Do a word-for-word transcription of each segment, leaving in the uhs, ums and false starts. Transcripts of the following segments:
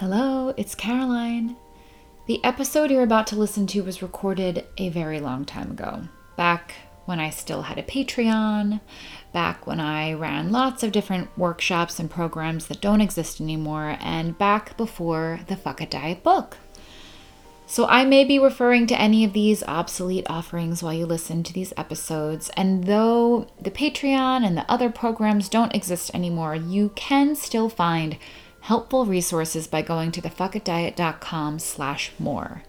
Hello, it's Caroline. The episode you're about to listen to was recorded a very long time ago, back when I still had a Patreon, back when I ran lots of different workshops and programs that don't exist anymore, and back before the F*ck It Diet book. So I may be referring to any of these obsolete offerings while you listen to these episodes, and though the Patreon and the other programs don't exist anymore, you can still find helpful resources by going to the fuck it diet dot com slash more.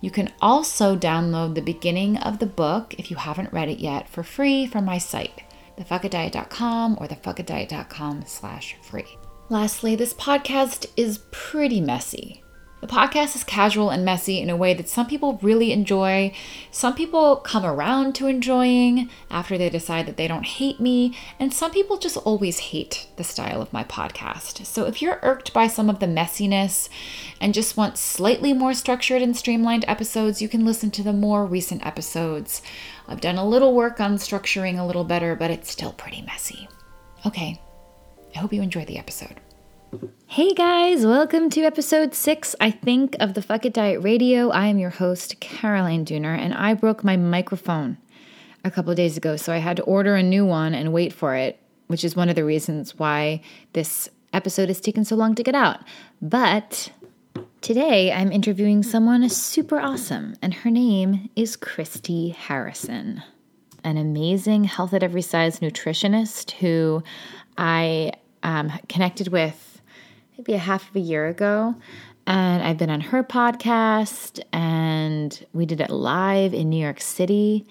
You can also download the beginning of the book, if you haven't read it yet, for free from my site, the fuck it diet dot com or the fuck it diet dot com slash free. Lastly, this podcast is pretty messy. The podcast is casual and messy in a way that some people really enjoy, some people come around to enjoying after they decide that they don't hate me, and some people just always hate the style of my podcast. So if you're irked by some of the messiness and just want slightly more structured and streamlined episodes, you can listen to the more recent episodes. I've done a little work on structuring a little better, but it's still pretty messy. Okay, I hope you enjoy the episode. Hey guys, welcome to episode six, I think, of the F*ck It Diet Radio. I am your host, Caroline Dooner, and I broke my microphone a couple of days ago, so I had to order a new one and wait for it, which is one of the reasons why this episode has taken so long to get out. But today I'm interviewing someone super awesome, and her name is Christy Harrison, an amazing Health at Every Size nutritionist who I um, connected with maybe a half of a year ago, and I've been on her podcast, and we did it live in New York City,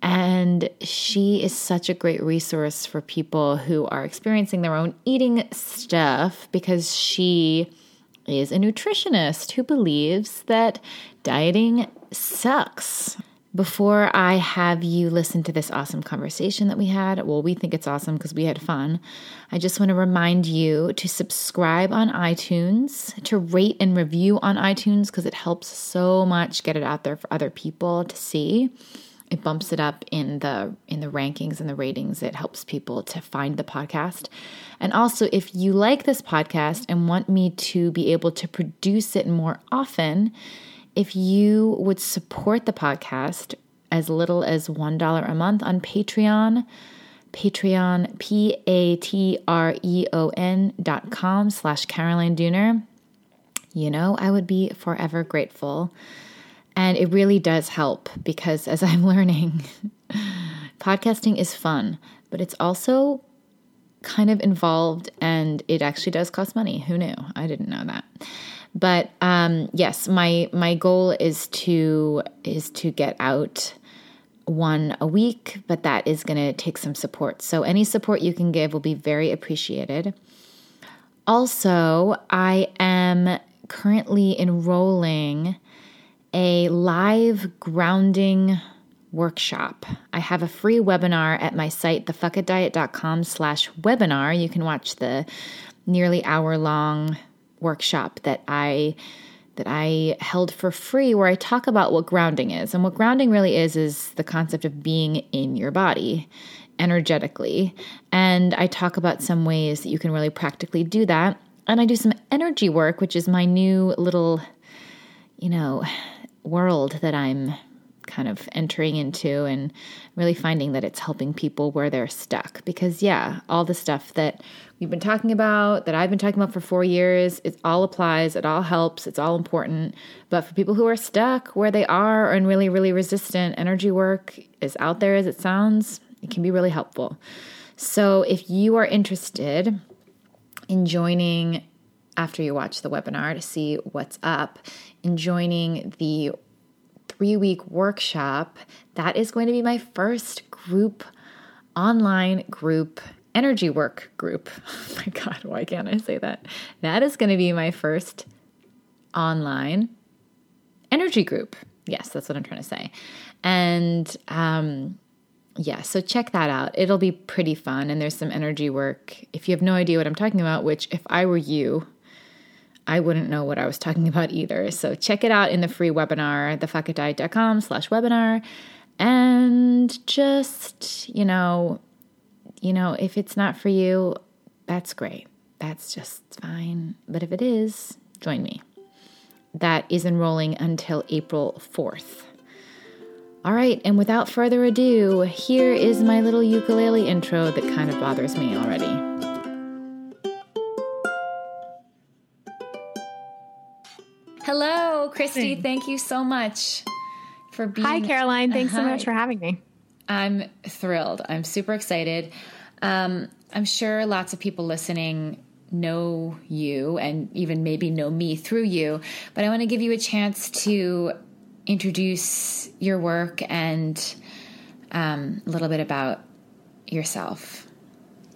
and she is such a great resource for people who are experiencing their own eating stuff, because she is a nutritionist who believes that dieting sucks. Before I have you listen to this awesome conversation that we had, well, we think it's awesome because we had fun, I just want to remind you to subscribe on iTunes, to rate and review on iTunes, because it helps so much get it out there for other people to see. It bumps it up in the in the rankings and the ratings. It helps people to find the podcast. And also, if you like this podcast and want me to be able to produce it more often, if you would support the podcast as little as one dollar a month on Patreon, Patreon, P-A-T-R-E-O-N dot com slash Caroline Dooner, you know, I would be forever grateful. And it really does help because, as I'm learning, podcasting is fun, but it's also kind of involved, and it actually does cost money. Who knew? I didn't know that. But um, yes, my my goal is to is to get out one a week, but that is going to take some support. So any support you can give will be very appreciated. Also, I am currently enrolling a live grounding workshop. I have a free webinar at my site, the fuck it diet dot com slash webinar. You can watch the nearly hour-long workshop that I that I held for free, where I talk about what grounding is. And what grounding really is is the concept of being in your body energetically. And I talk about some ways that you can really practically do that. And I do some energy work, which is my new little, you know, world that I'm kind of entering into, and really finding that it's helping people where they're stuck. Because yeah, all the stuff that we've been talking about, that I've been talking about for four years, it all applies, it all helps, it's all important. But for people who are stuck where they are and really, really resistant, energy work, as out there as it sounds, it can be really helpful. So if you are interested in joining, after you watch the webinar to see what's up, in joining the three-week workshop, that is going to be my first group, online group, energy work group. Oh my God, why can't I say that? That is going to be my first online energy group. Yes, that's what I'm trying to say. And um, yeah, so check that out. It'll be pretty fun, and there's some energy work. If you have no idea what I'm talking about, which if I were you, I wouldn't know what I was talking about either. So check it out in the free webinar, the fuck it diet dot com slash webinar. And just, you know, you know, if it's not for you, that's great. That's just fine. But if it is, join me. That is enrolling until April fourth. All right, and without further ado, here is my little ukulele intro that kind of bothers me already. Hello, Christy. Thank you so much for being here. Hi, Caroline. Thanks Hi. so much for having me. I'm thrilled. I'm super excited. Um, I'm sure lots of people listening know you and even maybe know me through you, but I want to give you a chance to introduce your work and um, a little bit about yourself.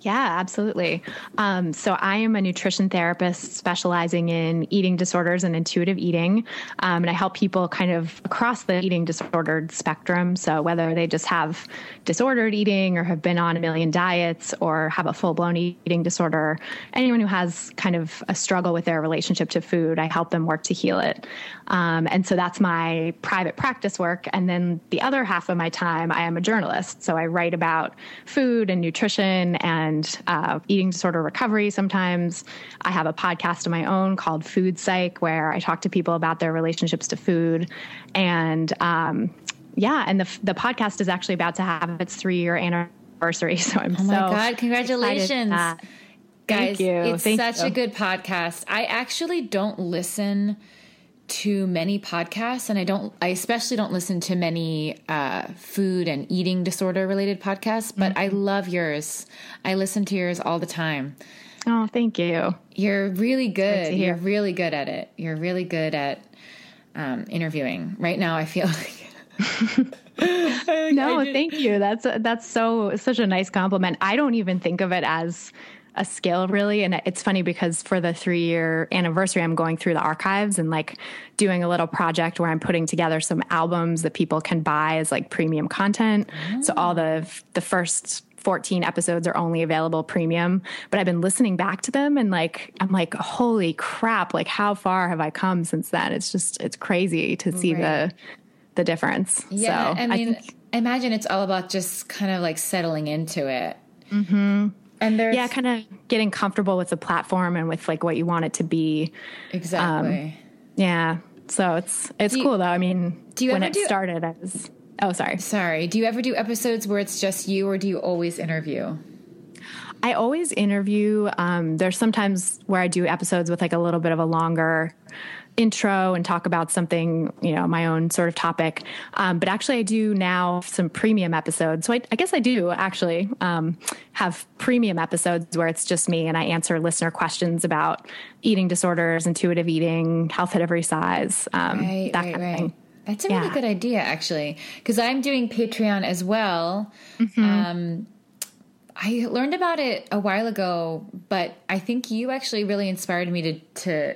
Yeah, absolutely. Um, so I am a nutrition therapist specializing in eating disorders and intuitive eating. Um, and I help people kind of across the eating disordered spectrum. So whether they just have disordered eating or have been on a million diets or have a full-blown eating disorder, anyone who has kind of a struggle with their relationship to food, I help them work to heal it. Um, and so that's my private practice work. And then the other half of my time, I am a journalist. So I write about food and nutrition and And uh, eating disorder recovery sometimes. I have a podcast of my own called Food Psych, where I talk to people about their relationships to food. And um, yeah, and the the podcast is actually about to have its three-year anniversary. So I'm oh my so God, congratulations. Guys, Thank you. It's Thank such you. a good podcast. I actually don't listen to many podcasts, and I don't, I especially don't listen to many uh, food and eating disorder related podcasts, but mm-hmm. I love yours. I listen to yours all the time. Oh, thank you. You're really good. You're really good at it. You're really good at um, interviewing. Right now, I feel like. like no, thank you. That's, that's so, such a nice compliment. I don't even think of it as a skill, really. And it's funny because for the three year anniversary, I'm going through the archives and like doing a little project where I'm putting together some albums that people can buy as like premium content. Oh. So all the, the first fourteen episodes are only available premium, but I've been listening back to them. And like, I'm like, holy crap. Like how far have I come since then? It's just, it's crazy to see right. the, the difference. Yeah. So, I mean, I think, imagine it's all about just kind of like settling into it. Mm-hmm. And there's yeah, kind of getting comfortable with the platform and with like what you want it to be. Exactly. Um, yeah. So it's it's you, cool though. I mean, do you when ever it do, started, I was oh sorry, sorry. Do you ever do episodes where it's just you, or do you always interview? I always interview. Um, there's sometimes where I do episodes with like a little bit of a longer intro and talk about something, you know, my own sort of topic. Um, but actually I do now some premium episodes. So I, I guess I do actually um, have premium episodes where it's just me and I answer listener questions about eating disorders, intuitive eating, health at every size, um, right, that right, kind of right. thing. That's a yeah. really good idea actually, because I'm doing Patreon as well. Mm-hmm. Um, I learned about it a while ago, but I think you actually really inspired me to, to,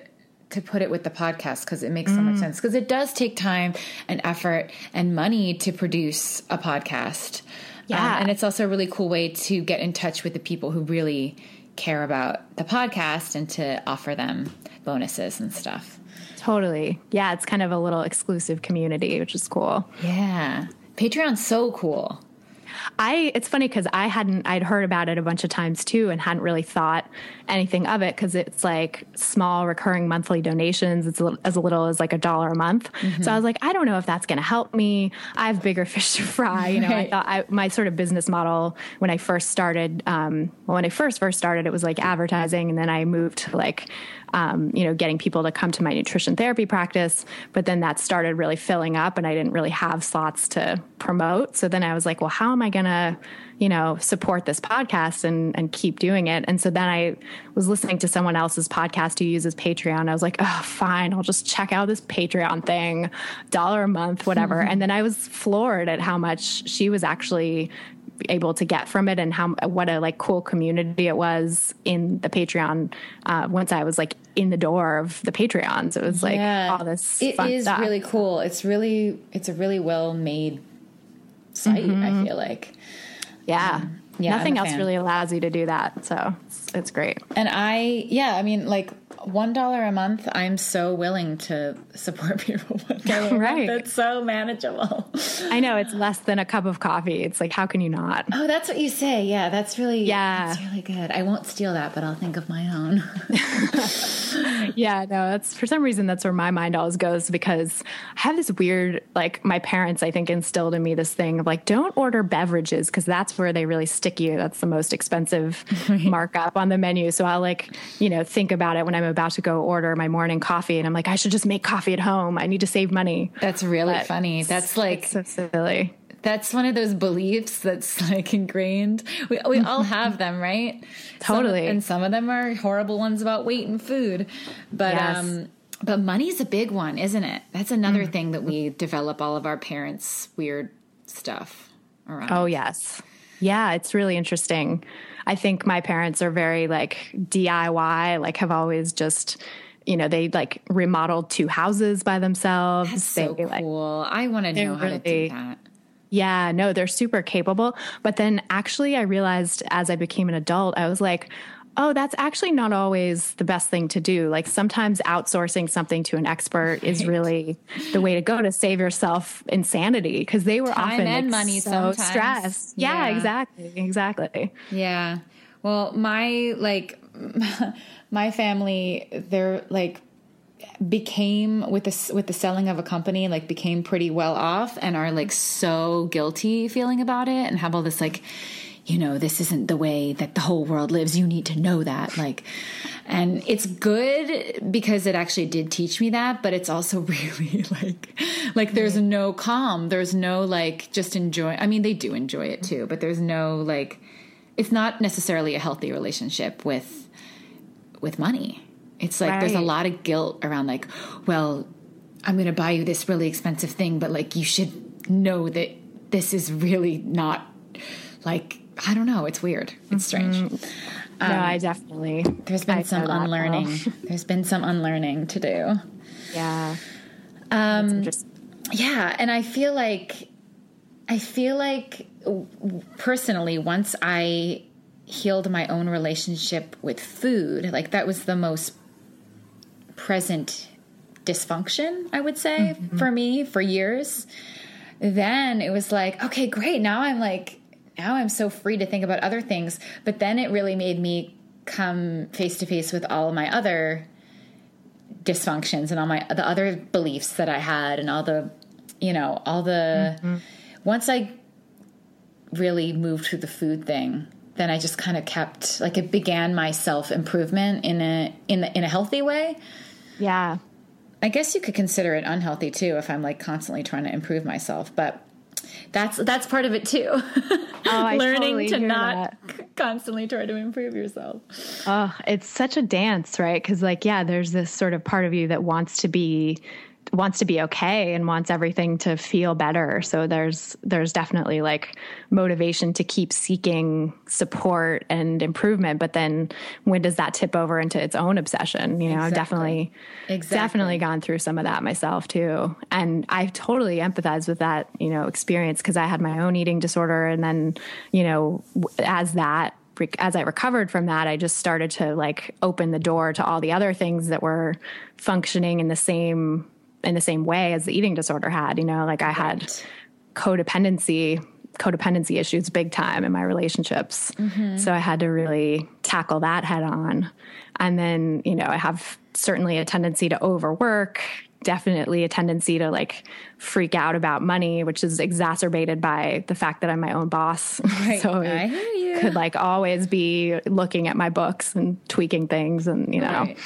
to put it with the podcast because it makes so much sense because it does take time and effort and money to produce a podcast. Yeah. Um, and it's also a really cool way to get in touch with the people who really care about the podcast and to offer them bonuses and stuff. Totally. Yeah. It's kind of a little exclusive community, which is cool. Yeah. Patreon's so cool. I, it's funny because I hadn't, I'd heard about it a bunch of times too and hadn't really thought anything of it because it's like small recurring monthly donations. It's a little, as little as like a dollar a month. Mm-hmm. So I was like, I don't know if that's going to help me. I have bigger fish to fry. You know, right. I thought I, my sort of business model when I first started, um, well, when I first first started, it was like advertising. And then I moved to like, um, you know, getting people to come to my nutrition therapy practice. But then that started really filling up and I didn't really have slots to promote. So then I was like, well, how am I going to, you know, support this podcast and, and keep doing it? And so then I was listening to someone else's podcast who uses Patreon. I was like, oh, fine, I'll just check out this Patreon thing, dollar a month, whatever. And then I was floored at how much she was actually able to get from it and how, what a like cool community it was in the Patreon. Uh, once I was like in the door of the Patreon. So it was like yeah. all this It fun is stuff. Really cool. It's really, it's a really well-made site, mm-hmm. I feel like. Yeah. Um, yeah. Nothing else really allows you to do that. So it's, it's great. And I, yeah, I mean, like one dollar a month, I'm so willing to support people. Right. That's so manageable. I know. It's less than a cup of coffee. It's like, how can you not? Oh, that's what you say. Yeah, that's really, yeah. That's really good. I won't steal that, but I'll think of my own. Yeah, no, that's, for some reason, that's where my mind always goes, because I have this weird, like, my parents, I think, instilled in me this thing of like, don't order beverages, because that's where they really stick you. That's the most expensive markup on the menu. So I'll like, you know, think about it when I'm a about to go order my morning coffee, and I'm like, I should just make coffee at home. I need to save money. That's really but funny. That's like so silly. That's one of those beliefs that's like ingrained. We we all have them, right? Totally. Some, and some of them are horrible ones about weight and food, but yes. um, but money's a big one, isn't it? That's another mm. thing that we develop all of our parents' weird stuff around. Oh yes, yeah, it's really interesting. I think my parents are very like D I Y, like have always just, you know, they like remodeled two houses by themselves. That's they, so cool. Like, I want to know how really, to do that. Yeah, no, they're super capable. But then actually I realized as I became an adult, I was like, oh, that's actually not always the best thing to do. Like sometimes outsourcing something to an expert right. is really the way to go to save yourself insanity, because they were Time often and like, money so sometimes. Stressed. Yeah. yeah, exactly. Exactly. Yeah. Well, my, like my family, they're like became with the, with the selling of a company, like became pretty well off and are like so guilty feeling about it and have all this like, you know, this isn't the way that the whole world lives. You need to know that. Like, and it's good because it actually did teach me that, but it's also really like, like there's no calm. There's no like just enjoy. I mean, they do enjoy it too, but there's no like, it's not necessarily a healthy relationship with, with money. It's like, right. there's a lot of guilt around like, well, I'm going to buy you this really expensive thing, but like, you should know that this is really not like, I don't know. It's weird. It's strange. Mm-hmm. Um, no, I definitely. There's been I some unlearning. There's been some unlearning to do. Yeah. Um, yeah. And I feel like, I feel like personally, once I healed my own relationship with food, like that was the most present dysfunction, I would say, mm-hmm. for me for years. Then it was like, okay, great. Now I'm like, now I'm so free to think about other things. But then it really made me come face to face with all of my other dysfunctions and all my, the other beliefs that I had and all the, you know, all the, mm-hmm. once I really moved through the food thing, then I just kind of kept like, it began my self-improvement in a, in the, in a healthy way. Yeah. I guess you could consider it unhealthy too, if I'm like constantly trying to improve myself, but That's that's part of it too. Oh, I Learning totally to hear not that. Constantly try to improve yourself. Oh, it's such a dance, right? Because like, yeah, there's this sort of part of you that wants to be wants to be okay and wants everything to feel better. So there's there's definitely like motivation to keep seeking support and improvement. But then when does that tip over into its own obsession? You know, exactly. I've definitely, exactly. definitely gone through some of that myself too. And I totally empathize with that, you know, experience, because I had my own eating disorder. And then, you know, as that, as I recovered from that, I just started to like open the door to all the other things that were functioning in the same in the same way as the eating disorder had, you know, like I had right. codependency, codependency issues big time in my relationships. Mm-hmm. So I had to really tackle that head on. And then, you know, I have certainly a tendency to overwork, definitely a tendency to like freak out about money, which is exacerbated by the fact that I'm my own boss. Right. So I, I hear you. Could like always be looking at my books and tweaking things and, you know, right.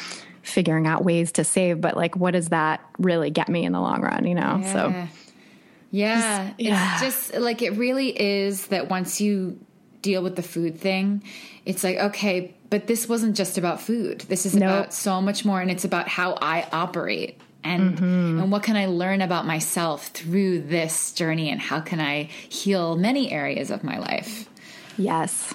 figuring out ways to save, but like, what does that really get me in the long run? You know? Yeah. So yeah, just, yeah. it's just like, it really is that once you deal with the food thing, it's like, okay, but this wasn't just about food. This is nope. about so much more. And it's about how I operate and, mm-hmm. and what can I learn about myself through this journey, and how can I heal many areas of my life? Yes.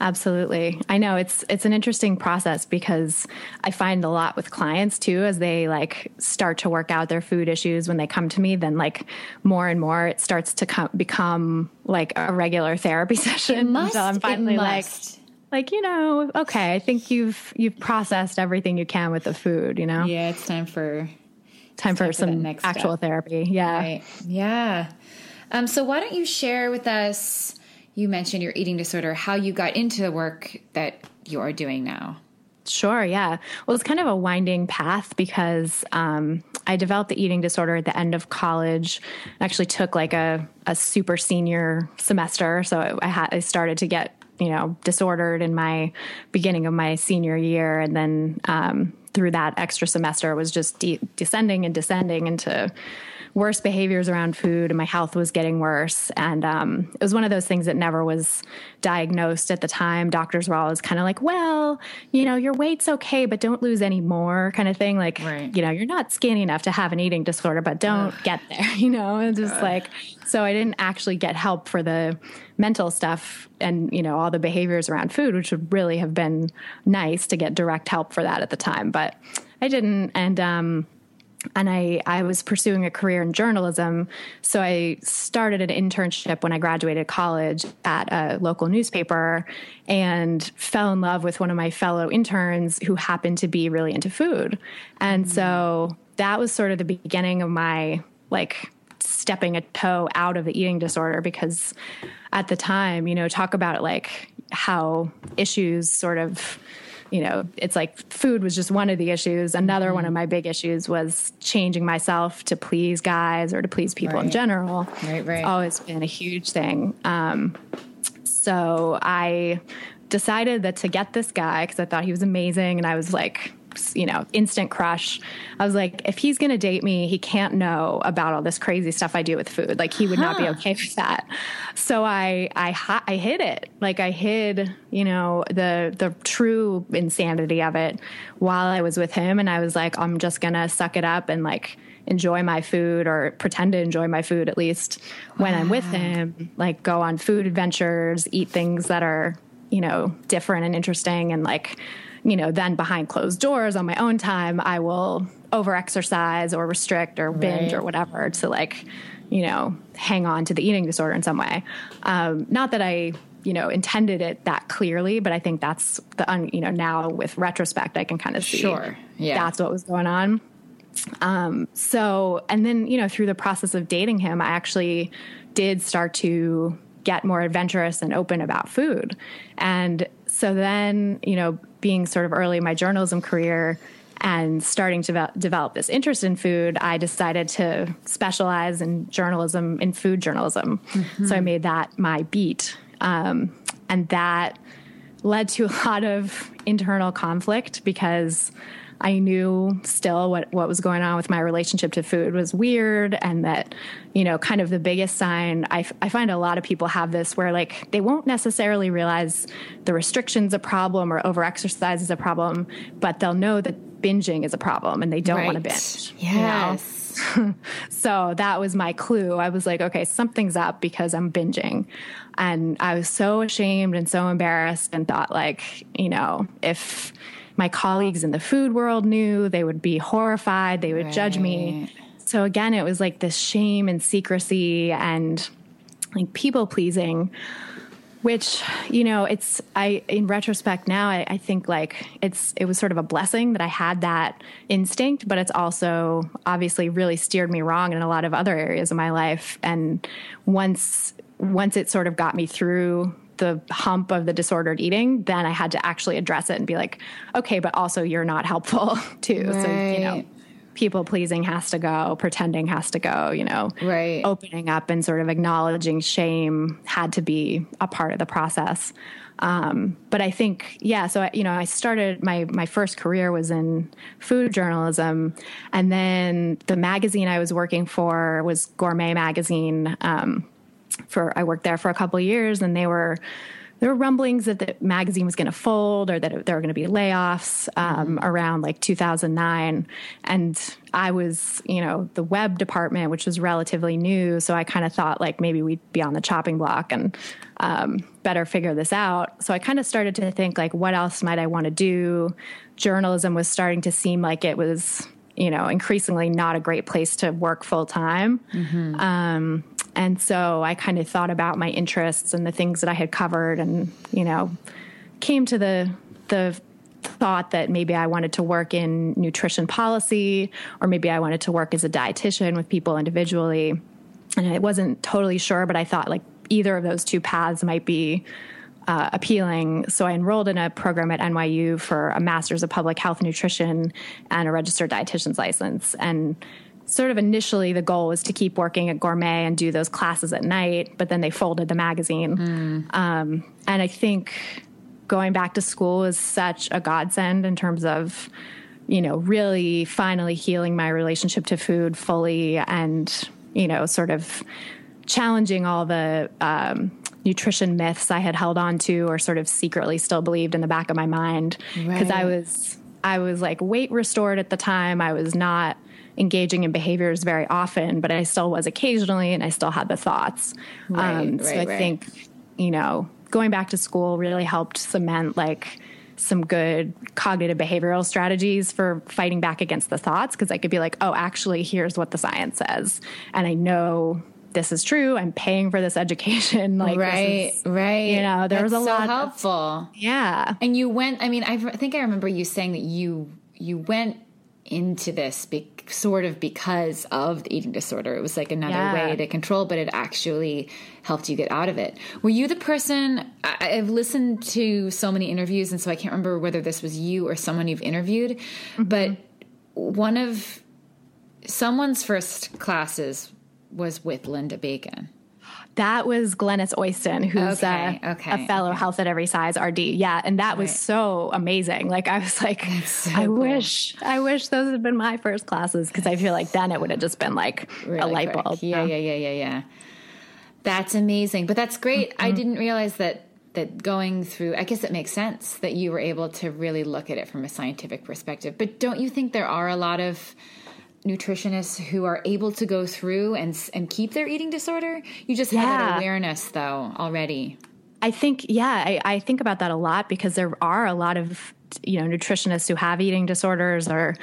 Absolutely. I know it's, it's an interesting process, because I find a lot with clients too, as they like start to work out their food issues when they come to me, then like more and more it starts to come, become like a regular therapy session. It must, until I'm finally it must. like, like, you know, okay, I think you've you've processed everything you can with the food, you know? Yeah, it's time for time, time for, for some next actual step. Therapy. Yeah. Right. Yeah. Um, so why don't you share with us, you mentioned your eating disorder, how you got into the work that you are doing now. Sure. Yeah. Well, it's kind of a winding path because um, I developed the eating disorder at the end of college. I actually took like a, a super senior semester. So I, ha- I started to get, you know, disordered in my beginning of my senior year. And then um, through that extra semester, it was just de- descending and descending into worse behaviors around food, and my health was getting worse. And um, it was one of those things that never was diagnosed at the time. Doctors were always kind of like, well, you know, your weight's okay, but don't lose any more kind of thing. Like, right. you know, you're not skinny enough to have an eating disorder, but don't Ugh. get there, you know, and just Ugh. like, so I didn't actually get help for the mental stuff and, you know, all the behaviors around food, which would really have been nice to get direct help for that at the time, but I didn't. And, um, And I, I was pursuing a career in journalism, so I started an internship when I graduated college at a local newspaper and fell in love with one of my fellow interns who happened to be really into food. And mm-hmm. so that was sort of the beginning of my, like, stepping a toe out of the eating disorder, because at the time, you know, talk about, like, how issues sort of... You know, it's like food was just one of the issues. Another mm-hmm. one of my big issues was changing myself to please guys or to please people right. in general. Right, right. It's always been a huge thing. Um, so I decided that to get this guy, because I thought he was amazing and I was like, you know, instant crush. I was like, if he's going to date me, he can't know about all this crazy stuff I do with food. Like he would huh. not be okay with that. So I, I, I hid it. Like I hid, you know, the, the true insanity of it while I was with him. And I was like, I'm just going to suck it up and like enjoy my food, or pretend to enjoy my food, at least when wow. I'm with him, like go on food adventures, eat things that are, you know, different and interesting. And like, you know, then behind closed doors on my own time, I will overexercise or restrict or binge right. or whatever to like, you know, hang on to the eating disorder in some way. Um, not that I, you know, intended it that clearly, but I think that's the, un, you know, now with retrospect, I can kind of see sure. yeah. that's what was going on. Um, so, and then, you know, through the process of dating him, I actually did start to get more adventurous and open about food. And so then, you know, being sort of early in my journalism career and starting to ve- develop this interest in food, I decided to specialize in journalism, in food journalism. Mm-hmm. So I made that my beat. Um, and that led to a lot of internal conflict, because I knew still what, what was going on with my relationship to food was weird. And that, you know, kind of the biggest sign, I, f- I find a lot of people have this where like, they won't necessarily realize the restriction's a problem or overexercise is a problem, but they'll know that binging is a problem and they don't right. want to binge. Yes. You know? So that was my clue. I was like, okay, something's up because I'm binging. And I was so ashamed and so embarrassed and thought like, you know, if my colleagues in the food world knew, they would be horrified. They would right. judge me. So again, it was like this shame and secrecy and like people pleasing, which, you know, it's, I, in retrospect now, I, I think like it's, it was sort of a blessing that I had that instinct, but it's also obviously really steered me wrong in a lot of other areas of my life. And once, once it sort of got me through the hump of the disordered eating, then I had to actually address it and be like, okay, but also you're not helpful too. Right. So, you know, people pleasing has to go, pretending has to go, you know, right. opening up and sort of acknowledging shame had to be a part of the process. Um, but I think, yeah, so, I, you know, I started my, my first career was in food journalism. And then the magazine I was working for was Gourmet Magazine. Um, For I worked there for a couple of years, and they were there were rumblings that the magazine was going to fold or that it, there were going to be layoffs um, mm-hmm. around like two thousand nine. And I was, you know, the web department, which was relatively new, so I kind of thought like maybe we'd be on the chopping block and um, better figure this out. So I kind of started to think like, what else might I want to do? Journalism was starting to seem like it was, you know, increasingly not a great place to work full time. Mm-hmm. Um, And so I kind of thought about my interests and the things that I had covered and, you know, came to the the thought that maybe I wanted to work in nutrition policy, or maybe I wanted to work as a dietitian with people individually. And I wasn't totally sure, but I thought like either of those two paths might be uh, appealing. So I enrolled in a program at N Y U for a master's of public health nutrition and a registered dietitian's license. And sort of initially the goal was to keep working at Gourmet and do those classes at night, but then they folded the magazine. Mm. Um, and I think going back to school is such a godsend in terms of, you know, really finally healing my relationship to food fully and, you know, sort of challenging all the um, nutrition myths I had held on to or sort of secretly still believed in the back of my mind. Because right. I was, I was like weight restored at the time. I was not engaging in behaviors very often, but I still was occasionally, and I still had the thoughts. Right, um, right, so I right. think, you know, going back to school really helped cement like some good cognitive behavioral strategies for fighting back against the thoughts. Cause I could be like, oh, actually here's what the science says. And I know this is true. I'm paying for this education. Like, right, is, right. You know, there That's was a so lot helpful. Of, yeah. And you went, I mean, I think I remember you saying that you, you went into this be- sort of because of the eating disorder. It was like another yeah. way to control, but it actually helped you get out of it. Were you the person, I, I've listened to so many interviews, and so I can't remember whether this was you or someone you've interviewed, mm-hmm. but one of someone's first classes was with Linda Bacon. That was Glenis Oyston, who's okay, a, okay, a fellow okay. Health at Every Size R D. Yeah, and that right. was so amazing. Like, I was like, so I cool. wish I wish those had been my first classes, because I feel like then it would have just been like really a light quick. bulb. Yeah, yeah, yeah, yeah, yeah. That's amazing. But that's great. Mm-hmm. I didn't realize that that going through, I guess it makes sense that you were able to really look at it from a scientific perspective. But don't you think there are a lot of nutritionists who are able to go through and and keep their eating disorder? You just yeah. have that awareness though already. I think, yeah, I, I think about that a lot, because there are a lot of, you know, nutritionists who have eating disorders or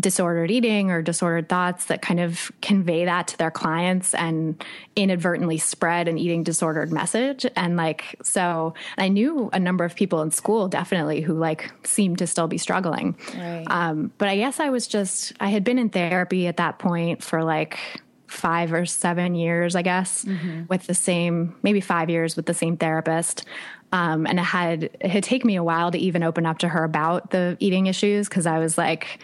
disordered eating or disordered thoughts that kind of convey that to their clients and inadvertently spread an eating disordered message. And like, so I knew a number of people in school definitely who like seemed to still be struggling. Right. Um, but I guess I was just, I had been in therapy at that point for like five or seven years, I guess, mm-hmm. with the same, maybe five years with the same therapist. Um, and it had, it had taken me a while to even open up to her about the eating issues, because I was like,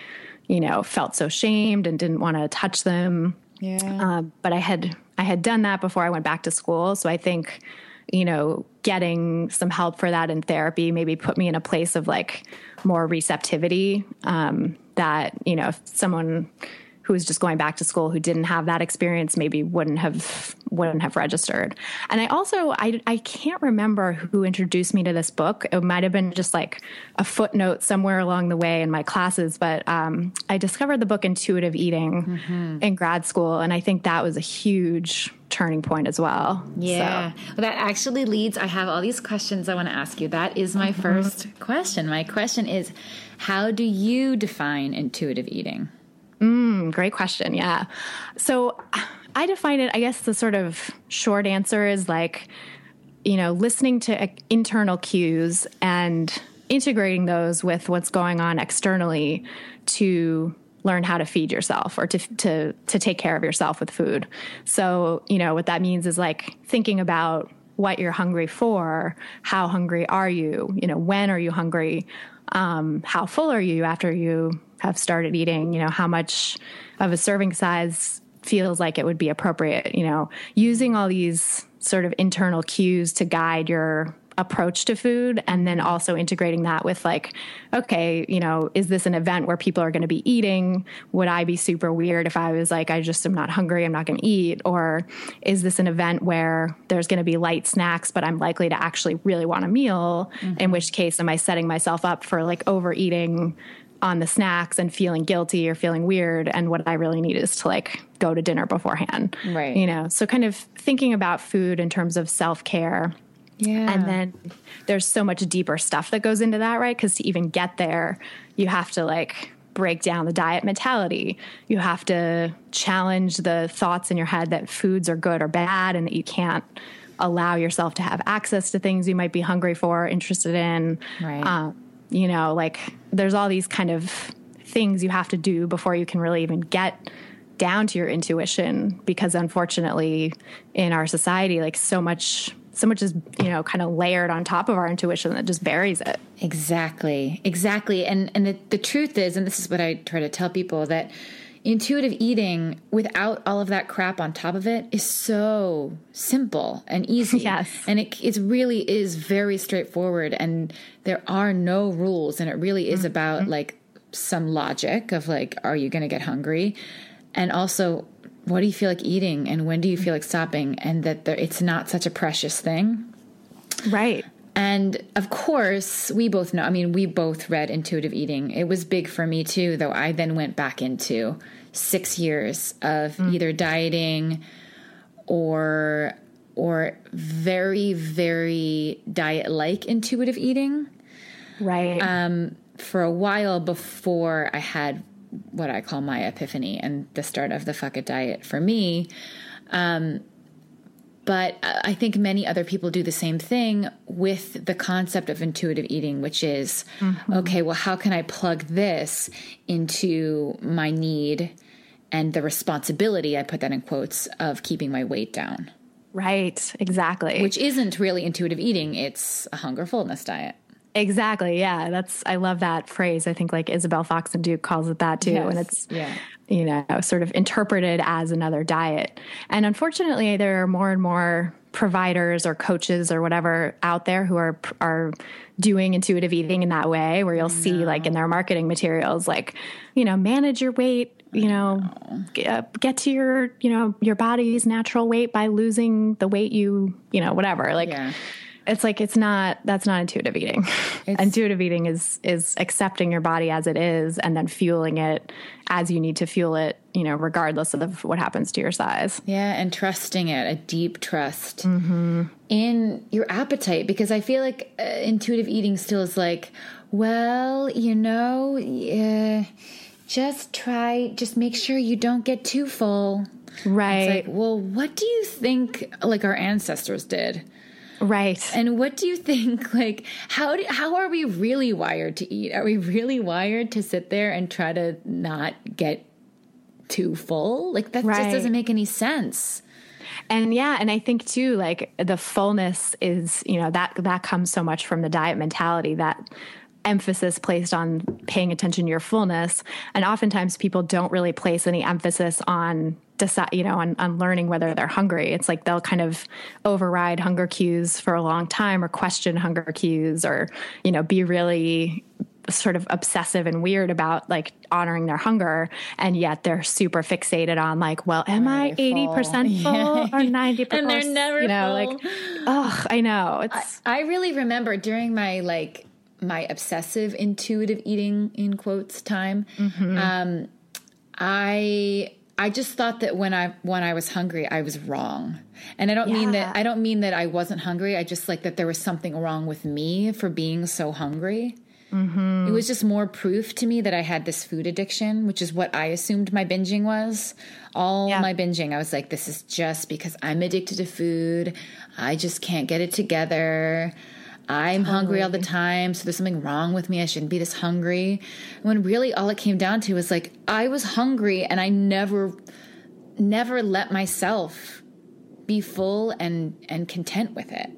you know, felt so shamed and didn't want to touch them. Yeah. Um, but I had, I had done that before I went back to school. So I think, you know, getting some help for that in therapy maybe put me in a place of like more receptivity, um, that, you know, if someone who was just going back to school who didn't have that experience maybe wouldn't have, wouldn't have registered. And I also, I, I can't remember who introduced me to this book. It might've been just like a footnote somewhere along the way in my classes, but um, I discovered the book Intuitive Eating mm-hmm. in grad school. And I think that was a huge turning point as well. Yeah. So. Well, that actually leads, I have all these questions I want to ask you. That is my mm-hmm. first question. My question is, how do you define intuitive eating? Mm, great question. Yeah. So I define it, I guess the sort of short answer is like, you know, listening to internal cues and integrating those with what's going on externally to learn how to feed yourself or to, to, to take care of yourself with food. So, you know, what that means is like thinking about what you're hungry for, how hungry are you, you know, when are you hungry? Um, how full are you after you have started eating? You know, how much of a serving size feels like it would be appropriate? You know, using all these sort of internal cues to guide your approach to food, and then also integrating that with like, okay, you know, is this an event where people are going to be eating? Would I be super weird if I was like, I just am not hungry, I'm not going to eat? Or is this an event where there's going to be light snacks, but I'm likely to actually really want a meal? Mm-hmm. In which case, am I setting myself up for like overeating on the snacks and feeling guilty or feeling weird? And what I really need is to like go to dinner beforehand. Right. You know, so kind of thinking about food in terms of self-care. Yeah. And then there's so much deeper stuff that goes into that, right? Because to even get there, you have to like break down the diet mentality. You have to challenge the thoughts in your head that foods are good or bad and that you can't allow yourself to have access to things you might be hungry for, interested in. Right. Um, you know, like there's all these kind of things you have to do before you can really even get down to your intuition, because unfortunately in our society, like so much, so much is, you know, kind of layered on top of our intuition that just buries it. Exactly. Exactly. And, and the, the truth is, and this is what I try to tell people, that intuitive eating without all of that crap on top of it is so simple and easy. Yes. And it it really is very straightforward, and there are no rules, and it really is mm-hmm. about like some logic of like, are you going to get hungry? And also, what do you feel like eating, and when do you feel like stopping? And that there, it's not such a precious thing. Right. And of course, we both know, I mean, we both read Intuitive Eating. It was big for me too, though I then went back into six years of mm. either dieting or or very, very diet-like intuitive eating. Right. Um, for a while before I had what I call my epiphany and the start of the Fuck It Diet for me. Um But I think many other people do the same thing with the concept of intuitive eating, which is, mm-hmm. okay, well, how can I plug this into my need and the responsibility, I put that in quotes, of keeping my weight down? Right, exactly. Which isn't really intuitive eating. It's a hunger fullness diet. Exactly. Yeah. That's, I love that phrase. I think like Isabel Fox and Duke calls it that too. Yes. And it's, yeah. you know, sort of interpreted as another diet. And unfortunately, there are more and more providers or coaches or whatever out there who are, are doing intuitive eating in that way, where you'll see no. like in their marketing materials, like, you know, manage your weight, you know, no. get, get to your, you know, your body's natural weight by losing the weight you, you know, whatever, like, yeah. It's like, it's not, that's not intuitive eating. It's, intuitive eating is, is accepting your body as it is and then fueling it as you need to fuel it, you know, regardless of what happens to your size. Yeah. And trusting it, a deep trust mm-hmm. in your appetite, because I feel like uh, intuitive eating still is like, well, you know, uh, just try, just make sure you don't get too full. Right. It's like, well, what do you think like our ancestors did? Right. And what do you think, like, how do, how are we really wired to eat? Are we really wired to sit there and try to not get too full? Like, that right. just doesn't make any sense. And yeah, and I think too, like, the fullness is, you know, that that comes so much from the diet mentality, that emphasis placed on paying attention to your fullness. And oftentimes people don't really place any emphasis on decide, you know, on, on learning whether they're hungry. It's like they'll kind of override hunger cues for a long time, or question hunger cues, or, you know, be really sort of obsessive and weird about like honoring their hunger. And yet they're super fixated on like, well, am I eighty percent full yeah. or ninety percent? And they're never, you know, full. Like, oh, I know. It's. I, I really remember during my, like, my obsessive intuitive eating in quotes time. Mm-hmm. Um, I, I just thought that when I, when I was hungry, I was wrong. And I don't yeah. mean that, I don't mean that I wasn't hungry. I just like that there was something wrong with me for being so hungry. Mm-hmm. It was just more proof to me that I had this food addiction, which is what I assumed my binging was. All yeah. my binging, I was like, this is just because I'm addicted to food. I just can't get it together. I'm hungry all the time, so there's something wrong with me. I shouldn't be this hungry. When really all it came down to was like, I was hungry and I never, never let myself be full and, and content with it.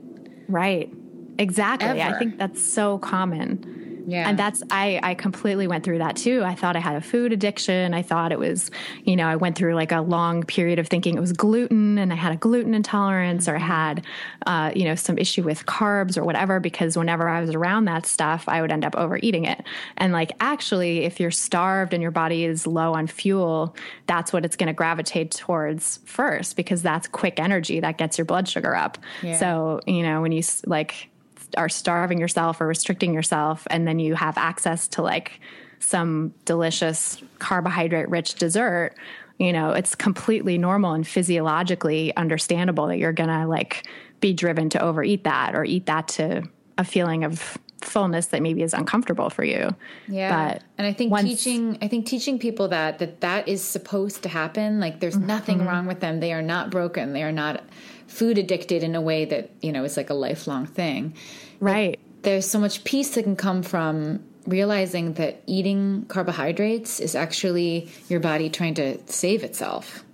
Right. Exactly. Ever. I think that's so common. Yeah. And that's, I, I completely went through that too. I thought I had a food addiction. I thought it was, you know, I went through like a long period of thinking it was gluten, and I had a gluten intolerance, or I had, uh, you know, some issue with carbs or whatever, because whenever I was around that stuff, I would end up overeating it. And like, actually, if you're starved and your body is low on fuel, that's what it's going to gravitate towards first, because that's quick energy that gets your blood sugar up. Yeah. So, you know, when you like... are starving yourself or restricting yourself, and then you have access to like some delicious carbohydrate rich dessert, you know, it's completely normal and physiologically understandable that you're going to like be driven to overeat that, or eat that to a feeling of fullness that maybe is uncomfortable for you. Yeah. But and I think once, teaching, I think teaching people that, that that is supposed to happen. Like there's mm-hmm. nothing wrong with them. They are not broken. They are not food addicted in a way that, you know, is like a lifelong thing. Right. But there's so much peace that can come from realizing that eating carbohydrates is actually your body trying to save itself.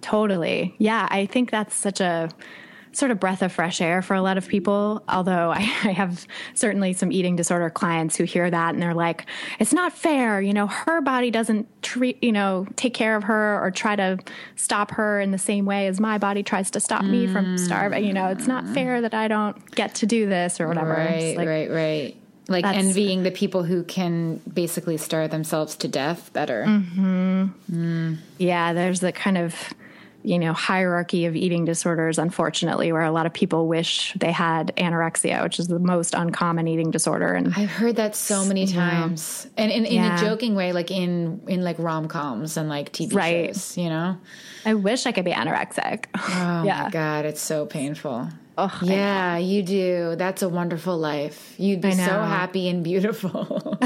Totally. Yeah. I think that's such a sort of breath of fresh air for a lot of people. Although I, I have certainly some eating disorder clients who hear that and they're like, it's not fair. You know, her body doesn't treat, you know, take care of her or try to stop her in the same way as my body tries to stop mm. me from starving. You know, it's not fair that I don't get to do this or whatever. Right, like, right, right. Like envying the people who can basically starve themselves to death better. Mm-hmm. Mm. Yeah. There's the kind of, you know, hierarchy of eating disorders, unfortunately, where a lot of people wish they had anorexia, which is the most uncommon eating disorder. And I've heard that so many times, yeah. and in, in yeah. a joking way, like in, in like rom-coms and like T V right. shows, you know, I wish I could be anorexic. Oh yeah. my God. It's so painful. Oh, yeah, you do. That's a wonderful life. You'd be so happy and beautiful.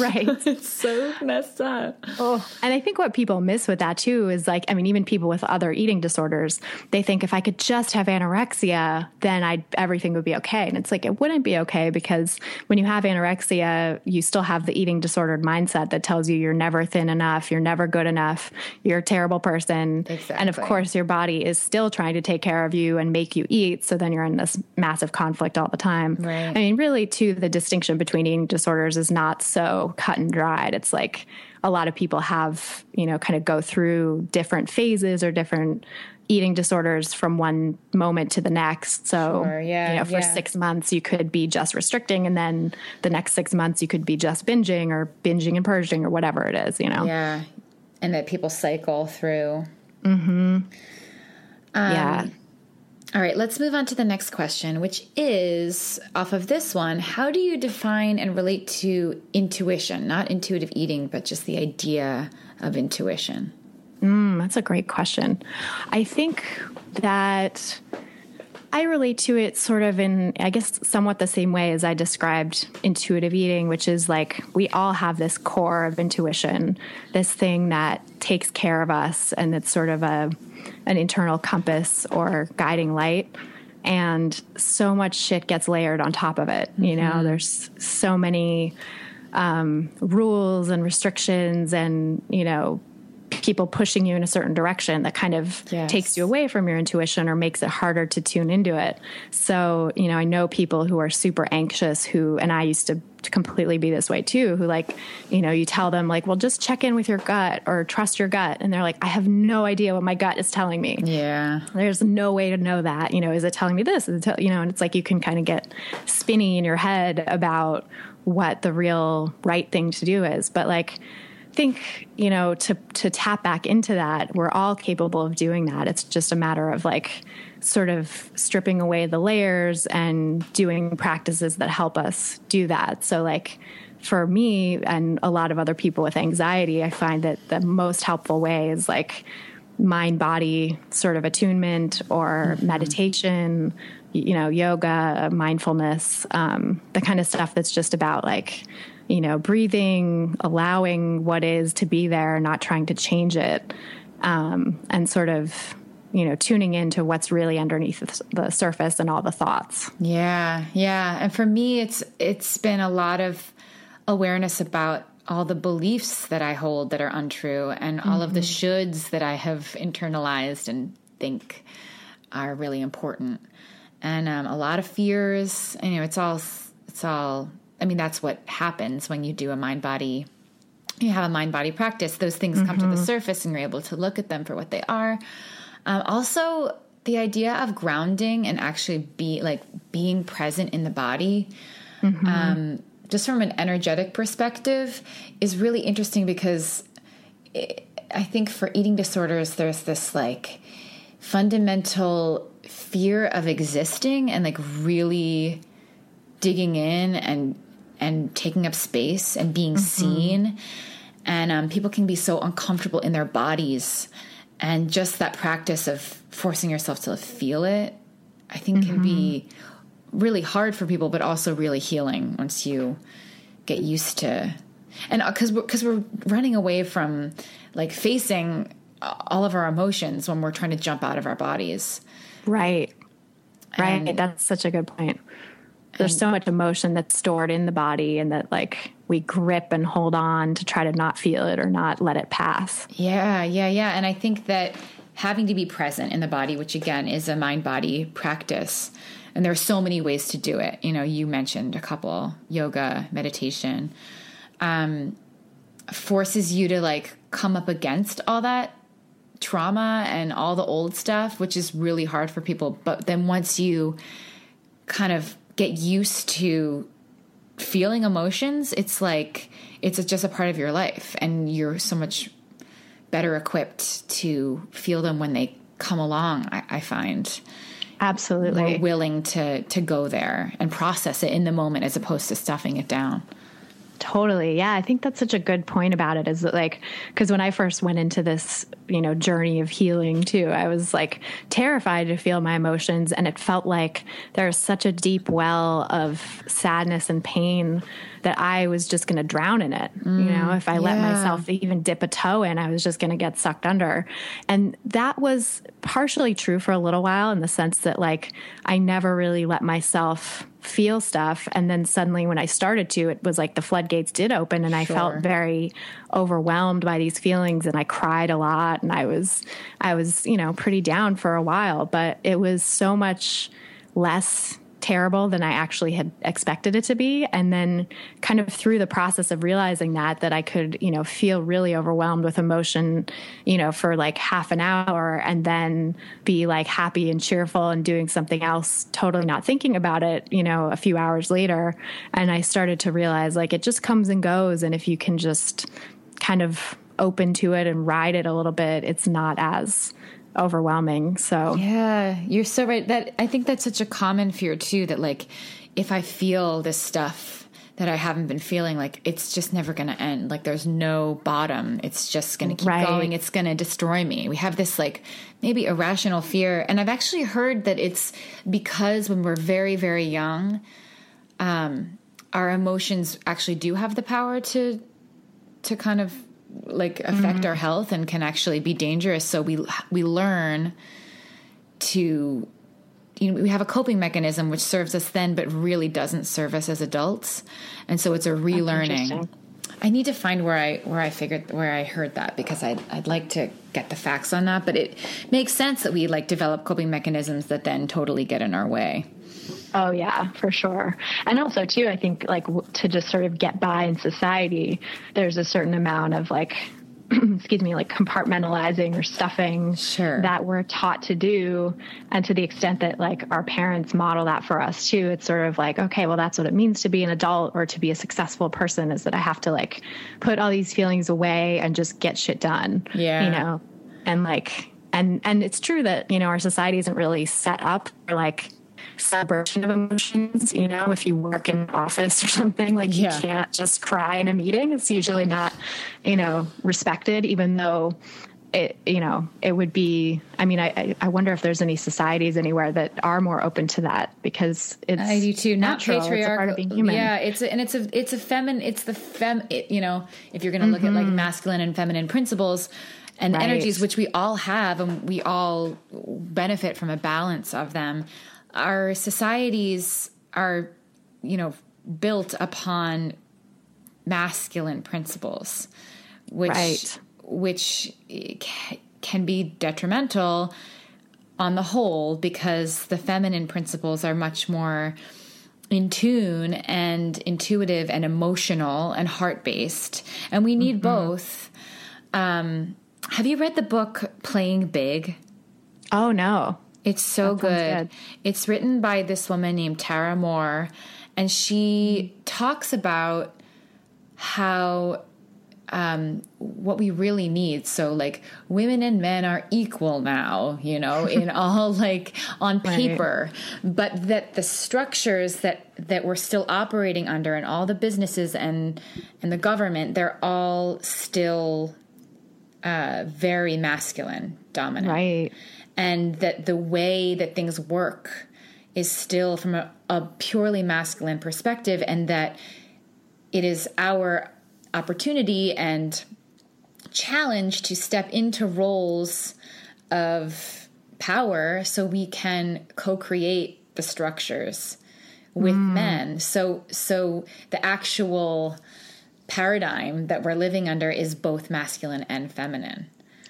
Right. It's so messed up. Oh, and I think what people miss with that too is like, I mean, even people with other eating disorders, they think if I could just have anorexia, then I'd everything would be okay. And it's like, it wouldn't be okay, because when you have anorexia, you still have the eating disordered mindset that tells you you're never thin enough, you're never good enough, you're a terrible person. Exactly. And of course, your body is still trying to take care of you and make you eat. So then you're in this massive conflict all the time. Right. I mean, really too, the distinction between eating disorders is not so cut and dried. It's like a lot of people have, you know, kind of go through different phases or different eating disorders from one moment to the next. So, sure, yeah, you know, for yeah. six months you could be just restricting, and then the next six months you could be just binging or binging and purging or whatever it is, you know? Yeah. And that people cycle through. Mm-hmm. Um, yeah. All right, let's move on to the next question, which is off of this one. How do you define and relate to intuition? Not intuitive eating, but just the idea of intuition. Mm, that's a great question. I think that I relate to it sort of in, I guess, somewhat the same way as I described intuitive eating, which is like we all have this core of intuition, this thing that takes care of us, and it's sort of a an internal compass or guiding light. And so much shit gets layered on top of it. You know, mm-hmm. there's so many um, rules and restrictions and, you know, people pushing you in a certain direction that kind of yes. takes you away from your intuition or makes it harder to tune into it. So, you know, I know people who are super anxious who, and I used to completely be this way too, who like, you know, you tell them like, well, just check in with your gut or trust your gut. And they're like, I have no idea what my gut is telling me. Yeah. There's no way to know that, you know, is it telling me this? Is it tell, you know, and it's like, you can kind of get spinny in your head about what the real right thing to do is. But like, I think, you know, to, to tap back into that, we're all capable of doing that. It's just a matter of like sort of stripping away the layers and doing practices that help us do that. So like for me and a lot of other people with anxiety, I find that the most helpful way is like mind-body sort of attunement or mm-hmm. meditation, you know, yoga, mindfulness, um, the kind of stuff that's just about like, you know, breathing, allowing what is to be there, not trying to change it, um, and sort of, you know, tuning into what's really underneath the surface and all the thoughts. Yeah. Yeah. And for me, it's, it's been a lot of awareness about all the beliefs that I hold that are untrue and all mm-hmm. of the shoulds that I have internalized and think are really important. And, um, a lot of fears, you know, it's all, it's all, I mean, that's what happens when you do a mind body, you have a mind body practice, those things mm-hmm. come to the surface and you're able to look at them for what they are. Um, also the idea of grounding and actually be like being present in the body, mm-hmm. um, just from an energetic perspective is really interesting because it, I think for eating disorders, there's this like fundamental fear of existing and like really digging in and and taking up space and being mm-hmm. seen. And um, people can be so uncomfortable in their bodies. And just that practice of forcing yourself to feel it, I think mm-hmm. can be really hard for people, but also really healing once you get used to. And because we're, 'cause we're running away from like facing all of our emotions when we're trying to jump out of our bodies. Right. Right. And that's such a good point. There's so much emotion that's stored in the body, and that like we grip and hold on to try to not feel it or not let it pass. Yeah, yeah, yeah. And I think that having to be present in the body, which again is a mind-body practice, and there are so many ways to do it. You know, you mentioned a couple: yoga, meditation, um, forces you to like come up against all that trauma and all the old stuff, which is really hard for people. But then once you kind of get used to feeling emotions, it's like, it's just a part of your life, and you're so much better equipped to feel them when they come along. I, I find absolutely more willing to, to go there and process it in the moment as opposed to stuffing it down. Totally. Yeah. I think that's such a good point about it, is that like, cause when I first went into this, you know, journey of healing too, I was like terrified to feel my emotions. And it felt like there was such a deep well of sadness and pain that I was just going to drown in it. Mm, you know, if I yeah. let myself even dip a toe in, I was just going to get sucked under. And that was partially true for a little while, in the sense that like, I never really let myself feel stuff. And then suddenly when I started to, it was like the floodgates did open, and I sure. felt very overwhelmed by these feelings, and I cried a lot, and I was, I was, you know, pretty down for a while, but it was so much less terrible than I actually had expected it to be. And then kind of through the process of realizing that, that I could, you know, feel really overwhelmed with emotion, you know, for like half an hour, and then be like happy and cheerful and doing something else, totally not thinking about it, you know, a few hours later. And I started to realize like it just comes and goes. And if you can just kind of open to it and ride it a little bit, it's not as overwhelming. So yeah, you're so right. That I think that's such a common fear too, that like, if I feel this stuff that I haven't been feeling, like it's just never going to end. Like there's no bottom. It's just going to keep right. going. It's going to destroy me. We have this like maybe irrational fear. And I've actually heard that it's because when we're very, very young, um, our emotions actually do have the power to, to kind of like affect mm-hmm. our health and can actually be dangerous. So we, we learn to, you know, we have a coping mechanism which serves us then, but really doesn't serve us as adults. And so it's a relearning. I need to find where I, where I figured, where I heard that, because I'd, I'd like to get the facts on that, but it makes sense that we like develop coping mechanisms that then totally get in our way. Oh yeah, for sure. And also too, I think like w- to just sort of get by in society, there's a certain amount of like, excuse me, like compartmentalizing or stuffing sure. that we're taught to do. And to the extent that like our parents model that for us too, it's sort of like, okay, well, that's what it means to be an adult or to be a successful person, is that I have to like put all these feelings away and just get shit done, yeah. you know? And like, and, and it's true that, you know, our society isn't really set up for like subversion of emotions. You know, if you work in an office or something, like yeah. you can't just cry in a meeting. It's usually not, you know, respected, even though it, you know, it would be, I mean, I, I wonder if there's any societies anywhere that are more open to that, because it's, I do too. Not patriarchal. It's a part of being human. Yeah. It's a, and it's a, it's a feminine, it's the fem, it, you know, if you're going to look mm-hmm. at like masculine and feminine principles and right. energies, which we all have, and we all benefit from a balance of them. Our societies are, you know, built upon masculine principles, which right. which can be detrimental on the whole, because the feminine principles are much more in tune and intuitive and emotional and heart-based, and we need mm-hmm. both. Um, have you read the book Playing Big? Oh, no. It's so good. good. It's written by this woman named Tara Moore, and she talks about how um, what we really need. So like women and men are equal now, you know, in all like on paper, right. but that the structures that, that we're still operating under, and all the businesses and, and the government, they're all still uh, very masculine dominant. Right. And that the way that things work is still from a, a purely masculine perspective, and that it is our opportunity and challenge to step into roles of power so we can co-create the structures with mm. men. So, so the actual paradigm that we're living under is both masculine and feminine.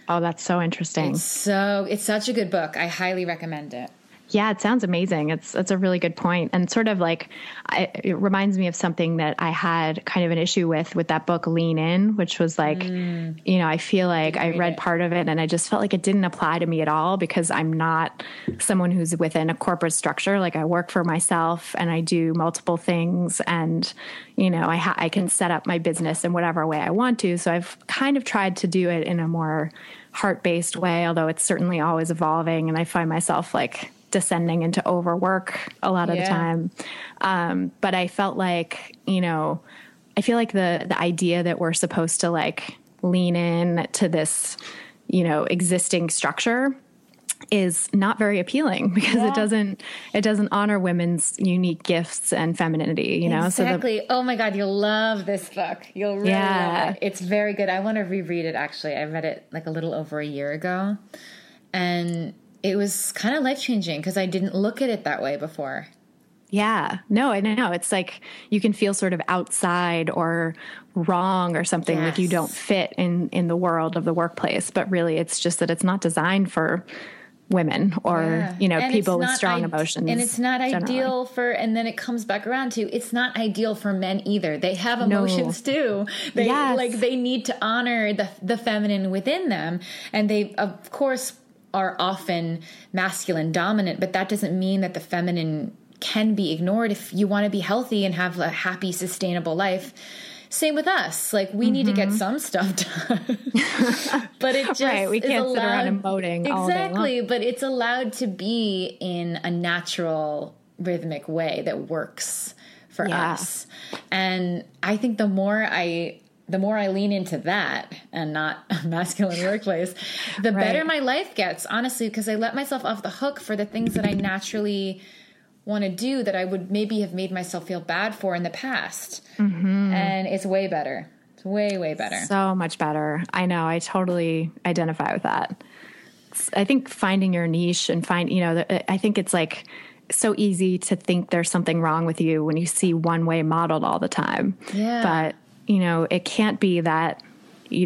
Oh, that's so interesting. It's so it's such a good book. I highly recommend it. Yeah, it sounds amazing. It's, it's a really good point. And sort of like, I, it reminds me of something that I had kind of an issue with, with that book, Lean In, which was like, mm. you know, I feel like I, I read it. part of it and I just felt like it didn't apply to me at all because I'm not someone who's within a corporate structure. Like I work for myself and I do multiple things and, you know, I, ha- I can set up my business in whatever way I want to. So I've kind of tried to do it in a more heart-based way, although it's certainly always evolving. And I find myself like descending into overwork a lot of yeah. the time. Um, but I felt like, you know, I feel like the, the idea that we're supposed to like lean in to this, you know, existing structure is not very appealing because yeah. it doesn't, it doesn't honor women's unique gifts and femininity, you know? Exactly. So the, oh my God, you'll love this book. You'll really yeah. love it. It's very good. I want to reread it. Actually, I read it like a little over a year ago, and it was kind of life-changing because I didn't look at it that way before. Yeah. No, I know. It's like you can feel sort of outside or wrong or something, yes. like you don't fit in, in the world of the workplace. But really, it's just that it's not designed for women or, yeah. you know, and people with strong ide- emotions. And it's not generally. ideal for, and then it comes back around to, it's not ideal for men either. They have emotions no. too. They yes. like, they need to honor the, the feminine within them. And they, of course, are often masculine dominant, but that doesn't mean that the feminine can be ignored if you want to be healthy and have a happy, sustainable life. Same with us. Like we mm-hmm. need to get some stuff done, but it just right. we can't allowed, sit around emoting exactly, all day long. But it's allowed to be in a natural rhythmic way that works for yeah. us. And I think the more I, the more I lean into that and not a masculine workplace, the right. better my life gets, honestly, because I let myself off the hook for the things that I naturally want to do that I would maybe have made myself feel bad for in the past. Mm-hmm. And it's way better. It's way, way better. So much better. I know. I totally identify with that. It's, I think finding your niche and find, you know, I think it's like so easy to think there's something wrong with you when you see one way modeled all the time. Yeah. But you know, it can't be that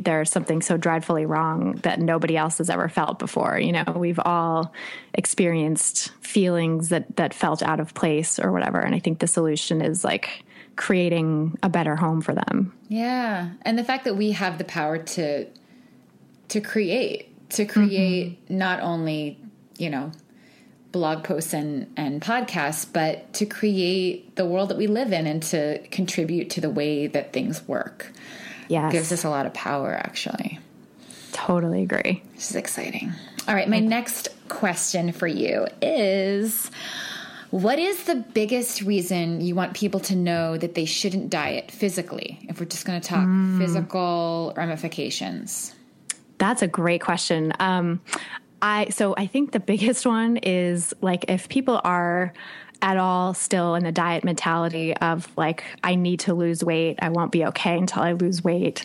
there's something so dreadfully wrong that nobody else has ever felt before. You know, we've all experienced feelings that, that felt out of place or whatever. And I think the solution is like creating a better home for them. Yeah. And the fact that we have the power to, to create, to create mm-hmm. not only, you know, blog posts and, and podcasts, but to create the world that we live in and to contribute to the way that things work. Yes. Gives us a lot of power, actually. Totally agree. This is exciting. All right. My next question for you is, what is the biggest reason you want people to know that they shouldn't diet physically? If we're just going to talk mm. physical ramifications. That's a great question. Um, I, so I think the biggest one is like, if people are at all still in the diet mentality of like, I need to lose weight, I won't be okay until I lose weight.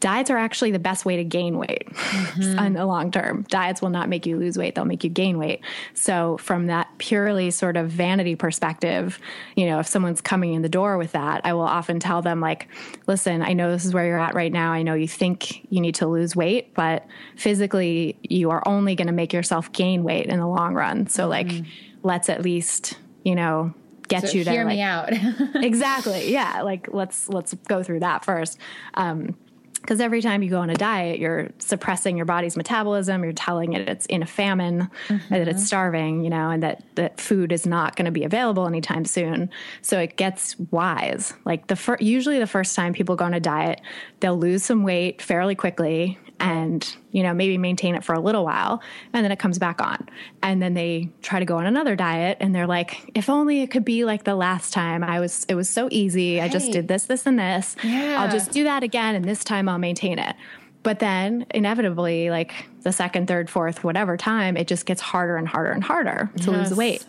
Diets are actually the best way to gain weight mm-hmm. in the long term. Diets will not make you lose weight. They'll make you gain weight. So from that purely sort of vanity perspective, you know, if someone's coming in the door with that, I will often tell them like, listen, I know this is where you're at right now. I know you think you need to lose weight, but physically you are only going to make yourself gain weight in the long run. So like, mm-hmm. let's at least, you know, get so you to hear like, me out. Exactly. Yeah. Like let's, let's go through that first. Um, Because every time you go on a diet, you're suppressing your body's metabolism. You're telling it it's in a famine, mm-hmm. that it's starving, you know, and that, that food is not going to be available anytime soon. So it gets wise. Like the fir- usually the first time people go on a diet, they'll lose some weight fairly quickly and, you know, maybe maintain it for a little while, and then it comes back on. And then they try to go on another diet and they're like, if only it could be like the last time. I was, it was so easy. Right. I just did this, this, and this. Yeah. I'll just do that again. And this time I'll maintain it. But then inevitably, like the second, third, fourth, whatever time, it just gets harder and harder and harder to yes. lose weight.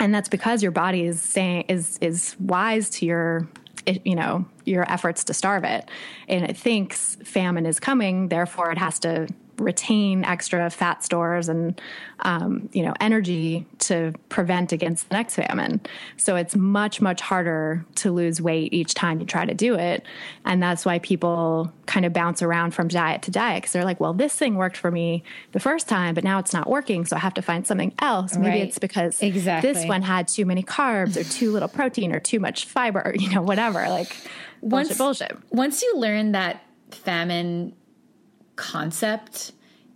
And that's because your body is saying, is, is wise to your, It, you know, your efforts to starve it. And it thinks famine is coming, therefore it has to retain extra fat stores and, um, you know, energy to prevent against the next famine. So it's much, much harder to lose weight each time you try to do it. And that's why people kind of bounce around from diet to diet, because they're like, well, this thing worked for me the first time, but now it's not working. So I have to find something else. Maybe right. it's because exactly. this one had too many carbs or too little protein or too much fiber, or, you know, whatever, like bullshit, once, bullshit. Once you learn that famine concept,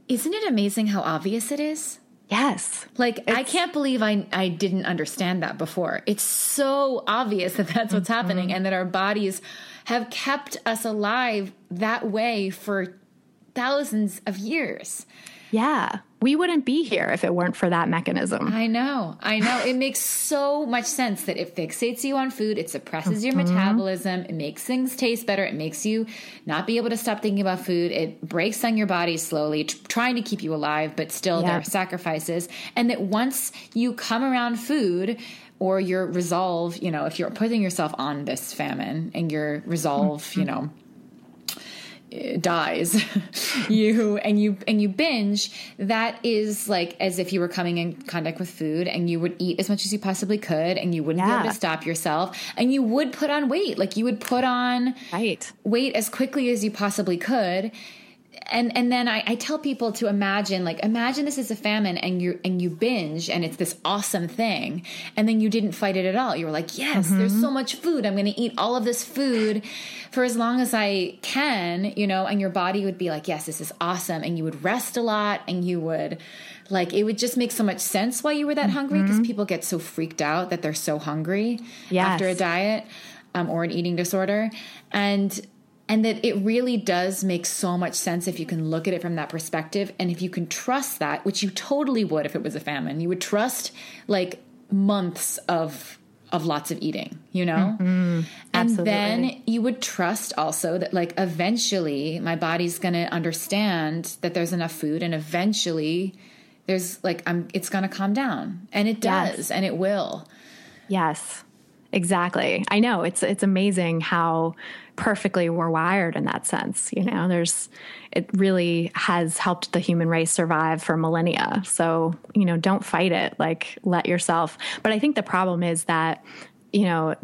isn't it amazing how obvious it is? Yes. Like, I can't believe I I didn't understand that before. It's so obvious that that's what's mm-hmm. happening, and that our bodies have kept us alive that way for thousands of years. Yeah. We wouldn't be here if it weren't for that mechanism. I know. I know. It makes so much sense that it fixates you on food. It suppresses mm-hmm. your metabolism. It makes things taste better. It makes you not be able to stop thinking about food. It breaks down your body slowly, t- trying to keep you alive, but still yep. there are sacrifices. And that once you come around food, or your resolve, you know, if you're putting yourself on this famine and your resolve, mm-hmm. you know, dies you and you and you binge, that is like as if you were coming in contact with food, and you would eat as much as you possibly could, and you wouldn't yeah. be able to stop yourself, and you would put on weight, like you would put on right. weight as quickly as you possibly could. And and then I, I tell people to imagine, like, imagine this is a famine, and you and you binge, and it's this awesome thing, and then you didn't fight it at all. You were like, yes, mm-hmm. there's so much food. I'm going to eat all of this food for as long as I can, you know, and your body would be like, yes, this is awesome. And you would rest a lot, and you would, like, it would just make so much sense why you were that mm-hmm. hungry, because people get so freaked out that they're so hungry yes. after a diet um, or an eating disorder. And And that it really does make so much sense if you can look at it from that perspective, and if you can trust that, which you totally would if it was a famine. You would trust like months of of lots of eating, you know? Mm-hmm. And absolutely. Then you would trust also that, like, eventually my body's going to understand that there's enough food, and eventually there's like I'm it's going to calm down. And it does, yes. and it will. Yes. Exactly. I know. It's it's amazing how perfectly we're wired in that sense. You know, there's it really has helped the human race survive for millennia. So, you know, don't fight it. Like, let yourself. But I think the problem is that, you know,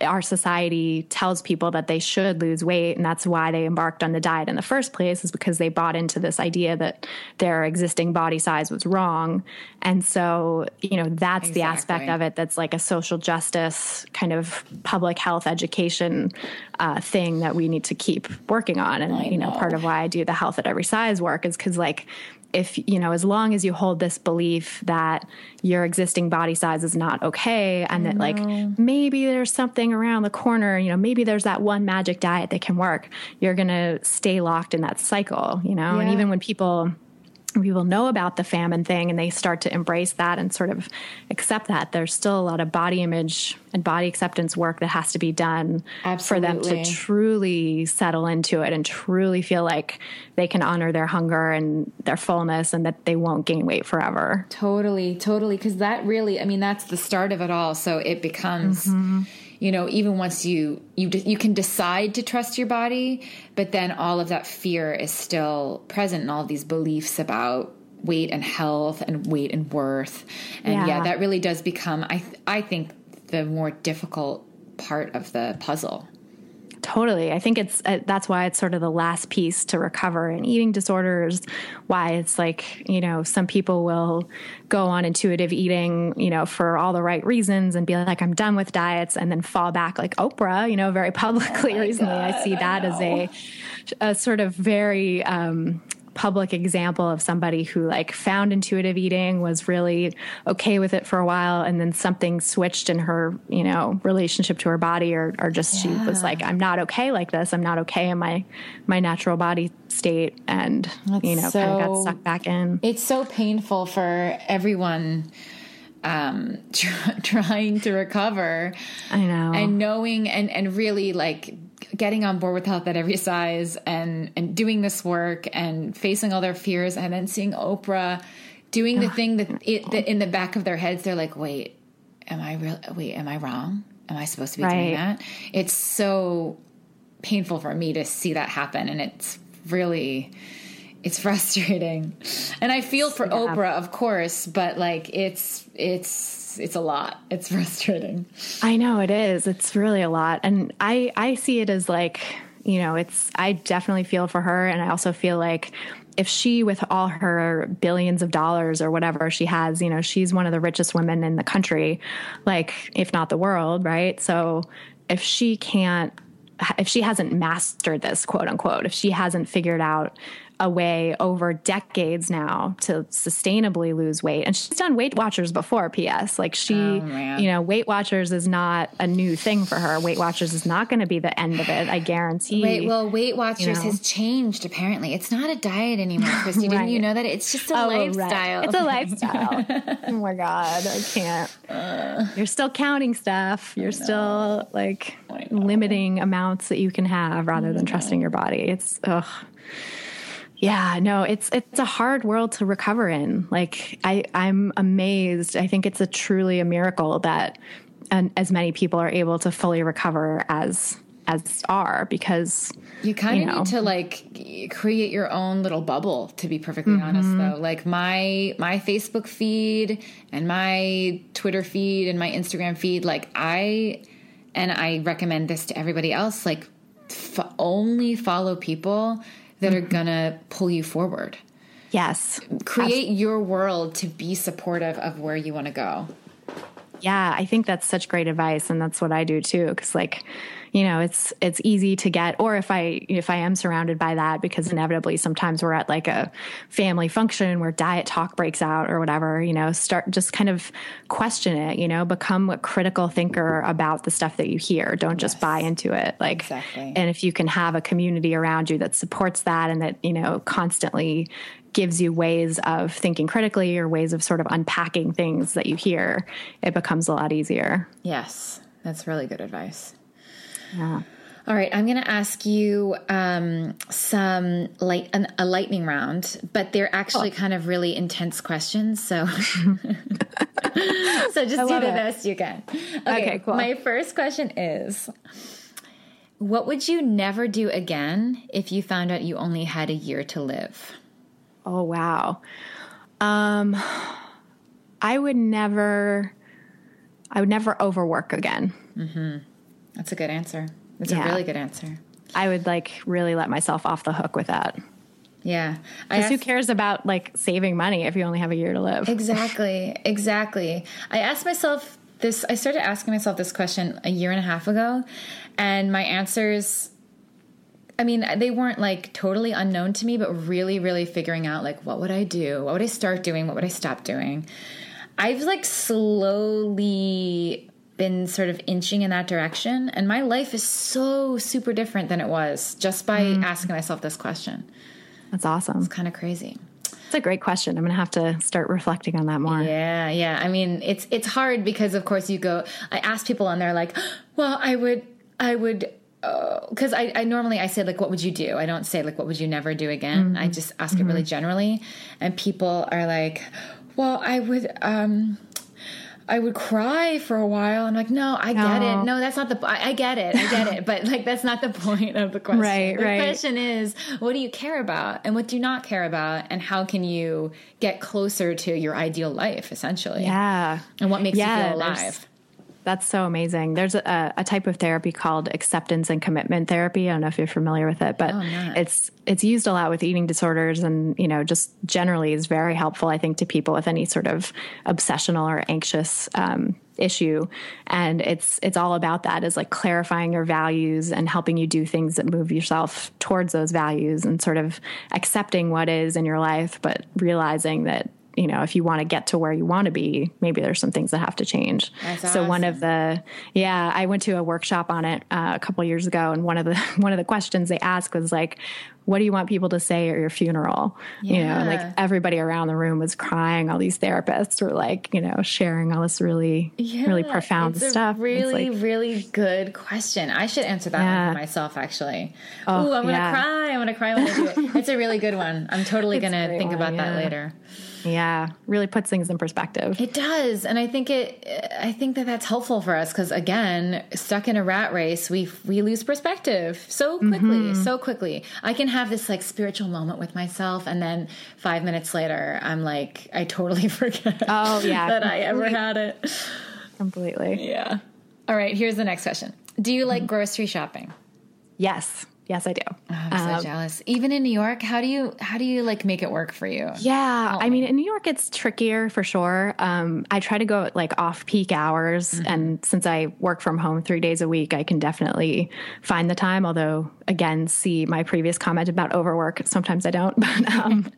our society tells people that they should lose weight, and that's why they embarked on the diet in the first place, is because they bought into this idea that their existing body size was wrong. And so, you know, that's exactly. the aspect of it that's like a social justice kind of public health education uh, thing that we need to keep working on. And, I you know, know, part of why I do the Health at Every Size work is because, like, if, you know, as long as you hold this belief that your existing body size is not okay, and that, like, maybe there's something around the corner, you know, maybe there's that one magic diet that can work, you're going to stay locked in that cycle, you know? Yeah. And even when people... we will know about the famine thing and they start to embrace that and sort of accept that, there's still a lot of body image and body acceptance work that has to be done Absolutely. For them to truly settle into it and truly feel like they can honor their hunger and their fullness, and that they won't gain weight forever. Totally, totally. Because that really, I mean, that's the start of it all. So it becomes... Mm-hmm. You know, even once you, you you can decide to trust your body, but then all of that fear is still present, and all of these beliefs about weight and health and weight and worth. And yeah, yeah that really does become, I, I think, the more difficult part of the puzzle. Totally. I think it's uh, that's why it's sort of the last piece to recover in eating disorders, why it's like, you know, some people will go on intuitive eating, you know, for all the right reasons and be like, I'm done with diets, and then fall back like Oprah, you know, very publicly oh recently. God, I see that I as a, a sort of very... Um, public example of somebody who, like, found intuitive eating, was really okay with it for a while, and then something switched in her, you know, relationship to her body, or, or just yeah. she was like, I'm not okay like this. I'm not okay in my, my natural body state. And, That's you know, so, kind of got sucked back in. It's so painful for everyone um, tr- trying to recover. I know. And knowing and, and really, like, getting on board with Health at Every Size and, and doing this work and facing all their fears, and then seeing Oprah doing the oh, thing that, it, that in the back of their heads, they're like, wait, am I real? Wait, am I wrong? Am I supposed to be right. doing that? It's so painful for me to see that happen. And it's really, It's frustrating. And I feel for yeah. Oprah, of course, but like it's it's it's a lot. It's frustrating. I know it is. It's really a lot. And I, I see it as like, you know, it's I definitely feel for her, and I also feel like if she, with all her billions of dollars or whatever she has, you know, she's one of the richest women in the country, like if not the world, right? So if she can't, if she hasn't mastered this, quote unquote, if she hasn't figured out a way over decades now to sustainably lose weight. And she's done Weight Watchers before, P S. Like she, oh, you know, Weight Watchers is not a new thing for her. Weight Watchers is not going to be the end of it, I guarantee. Wait, well, Weight Watchers you know. has changed, apparently. It's not a diet anymore, Christy. Right. Didn't you know that? It's just a oh, lifestyle. Right. It's a lifestyle. Oh, my God. I can't. Uh, You're still counting stuff. You're still, like, limiting amounts that you can have rather than trusting your body. It's, ugh. Yeah, no, it's it's a hard world to recover in. Like, I, I'm amazed. I think it's a truly a miracle that an, as many people are able to fully recover as as are, because you kind of you know. need to like create your own little bubble, to be perfectly mm-hmm. honest, though. Like my my Facebook feed and my Twitter feed and my Instagram feed, like I and I recommend this to everybody else. Like f- only follow people that are gonna pull you forward. Yes. Create Absolutely. your world to be supportive of where you want to go. Yeah, I think that's such great advice, and that's what I do too. Because, like, you know, it's it's easy to get, or if I if I am surrounded by that, because inevitably sometimes we're at like a family function where diet talk breaks out or whatever. You know, start just kind of question it. You know, become a critical thinker about the stuff that you hear. Don't just yes. buy into it. Like, exactly. And if you can have a community around you that supports that and that, you know, constantly gives you ways of thinking critically or ways of sort of unpacking things that you hear, it becomes a lot easier. Yes, that's really good advice. Yeah. All right, I'm going to ask you um, some light, an, a lightning round, but they're actually oh. kind of really intense questions. So, so just I do the it. best you can. Okay, okay, cool. My first question is, what would you never do again if you found out you only had a year to live? Oh, wow. Um, I would never, I would never overwork again. Mm-hmm. That's a good answer. That's yeah. a really good answer. I would like really let myself off the hook with that. Yeah. Because who cares about like saving money if you only have a year to live? Exactly. Exactly. I asked myself this, I started asking myself this question a year and a half ago, and my answers, I mean, they weren't like totally unknown to me, but really, really figuring out like, what would I do? What would I start doing? What would I stop doing? I've like slowly been sort of inching in that direction. And my life is so super different than it was just by mm. asking myself this question. That's awesome. It's kind of crazy. It's a great question. I'm going to have to start reflecting on that more. Yeah. Yeah. I mean, it's, it's hard because of course you go, I ask people and they're like, well, I would, I would, because I, I normally I say like, what would you do? I don't say like, what would you never do again? Mm-hmm. I just ask mm-hmm. it really generally, and people are like, well, I would um I would cry for a while. I'm like, no, I no. get it. No, that's not the I, I get it. I get it. But like, that's not the point of the question. Right, the right. question is, what do you care about and what do you not care about, and how can you get closer to your ideal life, essentially? Yeah. And what makes yeah, you feel alive? That's so amazing. There's a, a type of therapy called acceptance and commitment therapy. I don't know if you're familiar with it, but oh, nice. it's it's used a lot with eating disorders, and, you know, just generally is very helpful, I think, to people with any sort of obsessional or anxious um, issue. And it's it's all about that, is like clarifying your values and helping you do things that move yourself towards those values, and sort of accepting what is in your life, but realizing that, you know, if you want to get to where you want to be, maybe there's some things that have to change. That's so awesome. One of the, yeah, I went to a workshop on it uh, a couple of years ago. And one of the, one of the questions they asked was like, what do you want people to say at your funeral? Yeah. You know, and like everybody around the room was crying. All these therapists were like, you know, sharing all this really, yeah, really profound it's stuff. A really, it's like, really good question. I should answer that yeah. one for myself, actually. Oh, Ooh, I'm going to yeah. cry. I'm going to cry when I do it. It's a really good one. I'm totally going to think one, about yeah. that later. Yeah. Really puts things in perspective. It does. And I think it, I think that that's helpful for us. Cause again, stuck in a rat race, we, we lose perspective so quickly, mm-hmm. so quickly. I can have this like spiritual moment with myself, and then five minutes later, I'm like, I totally forget oh, yeah, that completely. I ever had it. Completely. Yeah. All right. Here's the next question. Do you like mm-hmm. grocery shopping? Yes. Yes, I do. Oh, I'm so um, jealous. Even in New York, how do you how do you like make it work for you? Yeah, Help I mean, me. in New York, it's trickier for sure. Um, I try to go at like off peak hours, mm-hmm. and since I work from home three days a week, I can definitely find the time. Although, again, see my previous comment about overwork. Sometimes I don't, but um,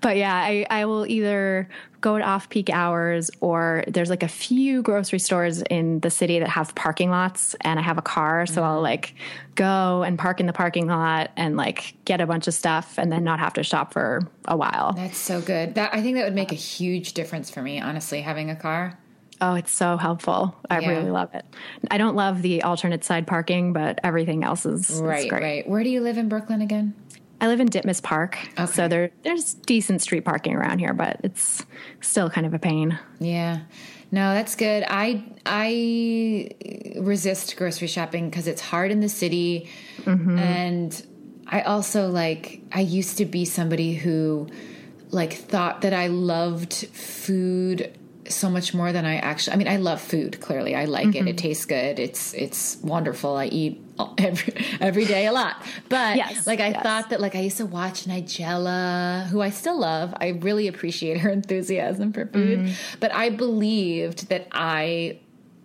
but yeah, I, I will either go at off peak hours, or there's like a few grocery stores in the city that have parking lots, and I have a car, so mm-hmm. I'll like go and park. in the parking lot and like get a bunch of stuff and then not have to shop for a while. That's so good. That I think that would make a huge difference for me, honestly, having a car. Oh, it's so helpful. I yeah. really love it. I don't love the alternate side parking, but everything else is right, is great. Right. Where do you live in Brooklyn again? I live in Ditmas Park. Okay. So there there's decent street parking around here, but it's still kind of a pain. Yeah. No, that's good. I I resist grocery shopping because it's hard in the city. Mm-hmm. And I also, like, I used to be somebody who, like, thought that I loved food so much more than I actually, I mean, I love food, clearly. I like mm-hmm. it. It tastes good. It's it's wonderful. I eat every, every day a lot. But, yes, like, I yes. thought that, like, I used to watch Nigella, who I still love. I really appreciate her enthusiasm for food. Mm-hmm. But I believed that I,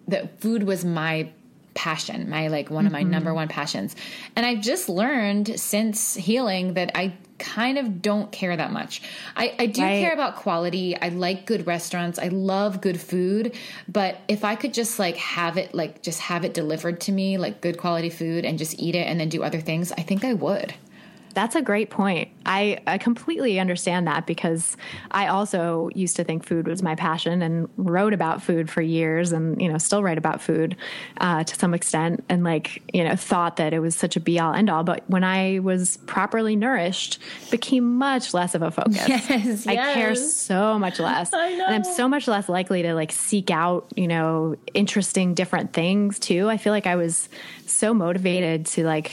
that food was my passion, my, like, one of my mm-hmm. number one passions. And I've just learned since healing that I kind of don't care that much. I, I do right. care about quality. I like good restaurants. I love good food. But if I could just like have it, like just have it delivered to me, like good quality food, and just eat it and then do other things, I think I would. That's a great point. I, I completely understand that, because I also used to think food was my passion and wrote about food for years, and, you know, still write about food uh, to some extent, and like, you know, thought that it was such a be all end all. But when I was properly nourished, it became much less of a focus. Yes, I yes. care so much less. I know. And I'm so much less likely to like seek out, you know, interesting different things too. I feel like I was so motivated to like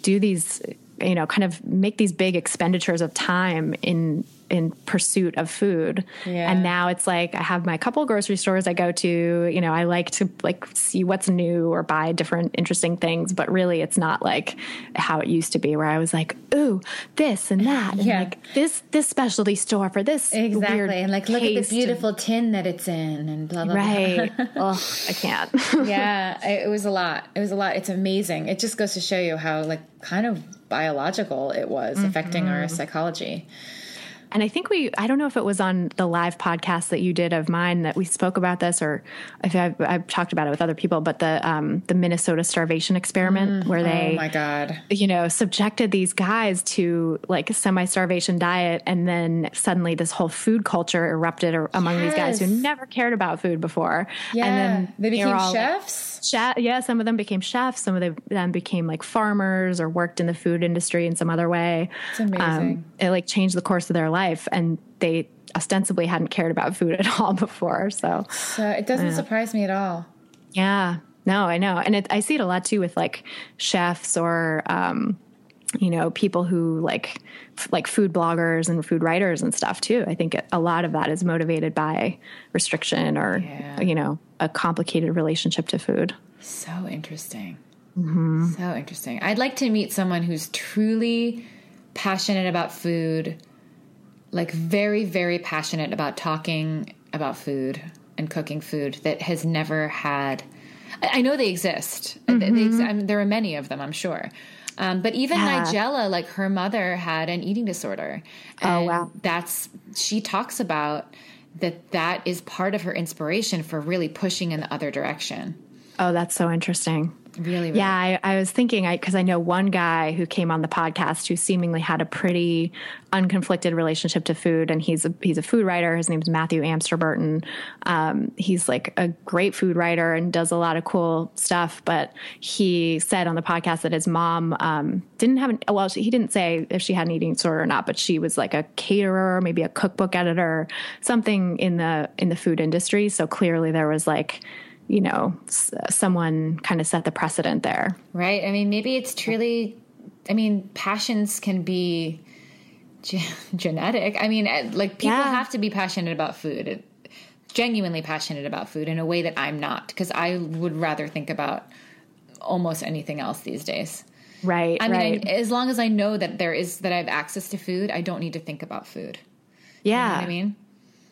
do these, you know, kind of make these big expenditures of time in in pursuit of food. Yeah. And now it's like I have my couple grocery stores I go to, you know, I like to like see what's new or buy different interesting things, but really it's not like how it used to be where I was like, ooh, this and that. And yeah. like this this specialty store for this. Exactly. Weird and like look at the beautiful and, tin that it's in and blah blah right. blah. Right. Oh, I can't. yeah. It was a lot. It was a lot. It's amazing. It just goes to show you how like kind of biological it was mm-hmm. affecting our psychology. And I think we, I don't know if it was on the live podcast that you did of mine that we spoke about this, or if I've, I've talked about it with other people, but the, um, the Minnesota starvation experiment mm, where they, oh my God, you know, subjected these guys to like a semi-starvation diet. And then suddenly this whole food culture erupted or, among yes. these guys who never cared about food before. Yeah. And then they became they all, chefs. Chef, yeah. Some of them became chefs. Some of them became like farmers or worked in the food industry in some other way. It's amazing. Um, it like changed the course of their life. Life, and they ostensibly hadn't cared about food at all before. So, so it doesn't yeah. surprise me at all. Yeah, no, I know. And it, I see it a lot too with like chefs or, um, you know, people who like, f- like food bloggers and food writers and stuff too. I think it, a lot of that is motivated by restriction or, yeah. you know, a complicated relationship to food. So interesting. Mm-hmm. So interesting. I'd like to meet someone who's truly passionate about food, like very, very passionate about talking about food and cooking food, that has never had, I know they exist. Mm-hmm. They, they, I mean, there are many of them, I'm sure. Um, but even yeah. Nigella, like her mother had an eating disorder. And oh, wow. that's, she talks about that. That is part of her inspiration for really pushing in the other direction. Oh, that's so interesting. Really, really. Yeah, I, I was thinking, I because I know one guy who came on the podcast who seemingly had a pretty unconflicted relationship to food, and he's a, he's a food writer. His name's Matthew Amsterburton. Um, he's like a great food writer and does a lot of cool stuff, but he said on the podcast that his mom um, didn't have, an, well, she, he didn't say if she had an eating disorder or not, but she was like a caterer, maybe a cookbook editor, something in the in the food industry. So clearly there was like, you know, someone kind of set the precedent there. Right. I mean, maybe it's truly I mean, passions can be ge- genetic. I mean, like people yeah. have to be passionate about food, genuinely passionate about food in a way that I'm not, because I would rather think about almost anything else these days. Right. I mean, right. I, as long as I know that there is, that I have access to food, I don't need to think about food. Yeah. You know what I mean?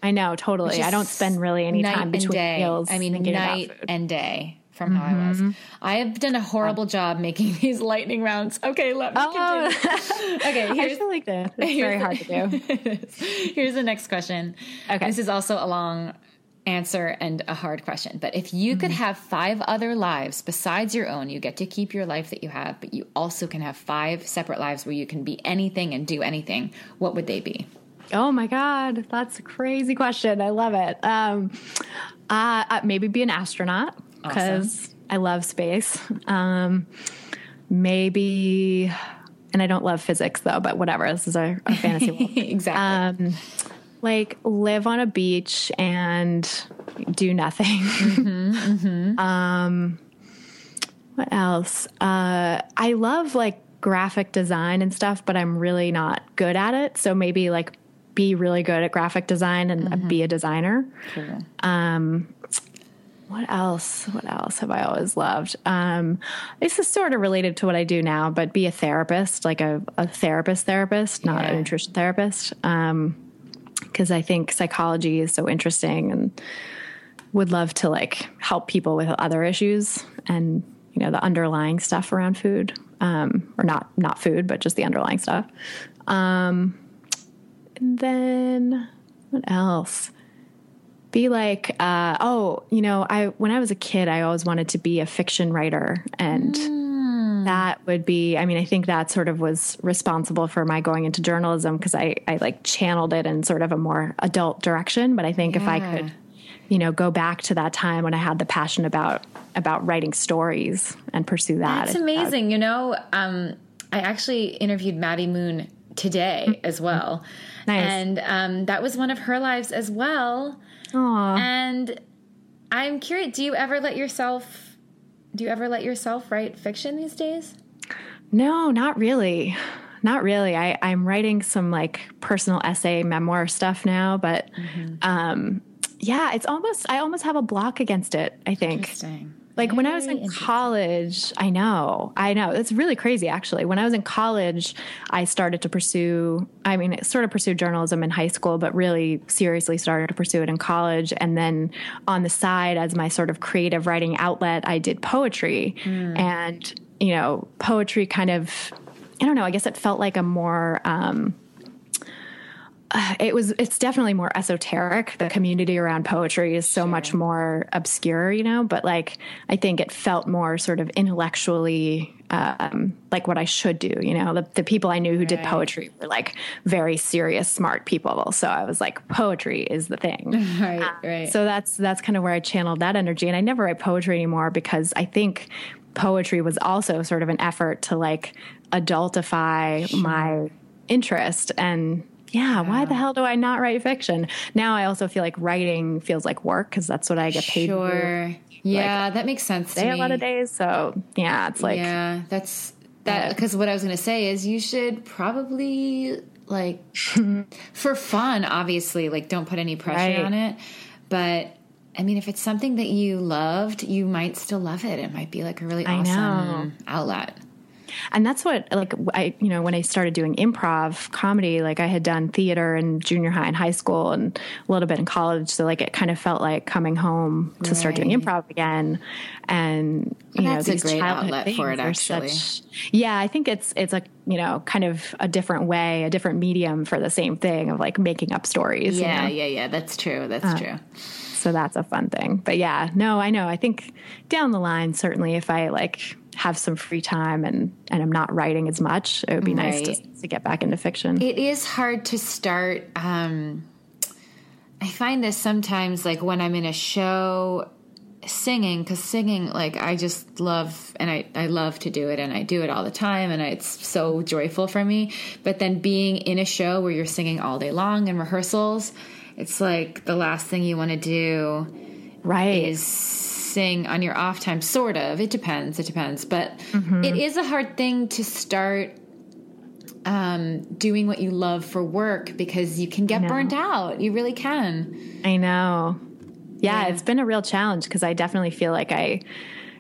I know. Totally. I don't spend really any time between day. meals. I mean, night and day from mm-hmm. how I was. I have done a horrible job making these lightning rounds. Okay. Let me oh. continue. Okay. Here's, I feel like this. It's very hard to do. Here's the next question. Okay. This is also a long answer and a hard question, but if you mm-hmm. could have five other lives besides your own, you get to keep your life that you have, but you also can have five separate lives where you can be anything and do anything, what would they be? Oh my God, that's a crazy question. I love it. Um, uh, maybe be an astronaut, because awesome. I love space. Um, maybe, and I don't love physics though, but whatever. This is our, our fantasy world. Exactly. Um, like live on a beach and do nothing. Mm-hmm, mm-hmm. Um, what else? Uh, I love like graphic design and stuff, but I'm really not good at it. So maybe like be really good at graphic design and mm-hmm. be a designer. Cool. Um, what else? What else have I always loved? Um, this is sort of related to what I do now, but be a therapist, like a, a therapist therapist, not yeah. a nutrition therapist. Um, because I think psychology is so interesting and would love to like help people with other issues and, you know, the underlying stuff around food, um, or not, not food, but just the underlying stuff. Um, and then what else? Be like, uh, oh, you know, I, when I was a kid, I always wanted to be a fiction writer, and mm. that would be, I mean, I think that sort of was responsible for my going into journalism, because I, I like channeled it in sort of a more adult direction. But I think yeah. if I could, you know, go back to that time when I had the passion about, about writing stories and pursue that. That's amazing. That. You know, um, I actually interviewed Maddie Moon today as well. Nice. And, um, that was one of her lives as well. Aww. And I'm curious, do you ever let yourself, do you ever let yourself write fiction these days? No, not really. Not really. I, I'm writing some like personal essay memoir stuff now, but, mm-hmm. um, yeah, it's almost, I almost have a block against it, I think. Interesting. Like Very when I was in college, I know, I know. It's really crazy, actually. When I was in college, I started to pursue, I mean, I sort of pursued journalism in high school, but really seriously started to pursue it in college. And then on the side, as my sort of creative writing outlet, I did poetry. Mm. And, you know, poetry kind of, I don't know, I guess it felt like a more... Um, Uh, it was, it's definitely more esoteric. The community around poetry is so sure. much more obscure, you know, but like, I think it felt more sort of intellectually, um, like what I should do, you know, the, the people I knew who right. did poetry were like very serious, smart people. So I was like, poetry is the thing. Right, uh, right. So that's, that's kind of where I channeled that energy. And I never write poetry anymore, because I think poetry was also sort of an effort to like adultify sure. my interest and, yeah, why the hell do I not write fiction? Now I also feel like writing feels like work, because that's what I get paid sure. for. Sure. Yeah, like, that makes sense to me. A lot of days, so yeah, it's like... Yeah, that's... that. Because what I was going to say is you should probably, like, for fun, obviously, like, don't put any pressure right. on it. But, I mean, if it's something that you loved, you might still love it. It might be, like, a really awesome outlet. And that's what, like, I, you know, when I started doing improv comedy, like I had done theater in junior high and high school and a little bit in college. So like, it kind of felt like coming home to right. start doing improv again. And, you and know, that's these a great outlet for it, actually. Such, yeah. I think it's, it's a, you know, kind of a different way, a different medium for the same thing of like making up stories. Yeah. You know? Yeah. Yeah. That's true. That's uh, true. So that's a fun thing, but yeah, no, I know. I think down the line, certainly if I like have some free time and, and I'm not writing as much, it would be right. nice to, to get back into fiction. It is hard to start. Um, I find this sometimes like when I'm in a show singing, cause singing, like I just love, and I, I love to do it and I do it all the time. And I, it's so joyful for me, but then being in a show where you're singing all day long and rehearsals, it's like the last thing you want to do right. is sing on your off time, sort of. It depends. It depends. But mm-hmm. it is a hard thing to start um, doing what you love for work because you can get burnt out. You really can. I know. Yeah, yeah. It's been a real challenge because I definitely feel like I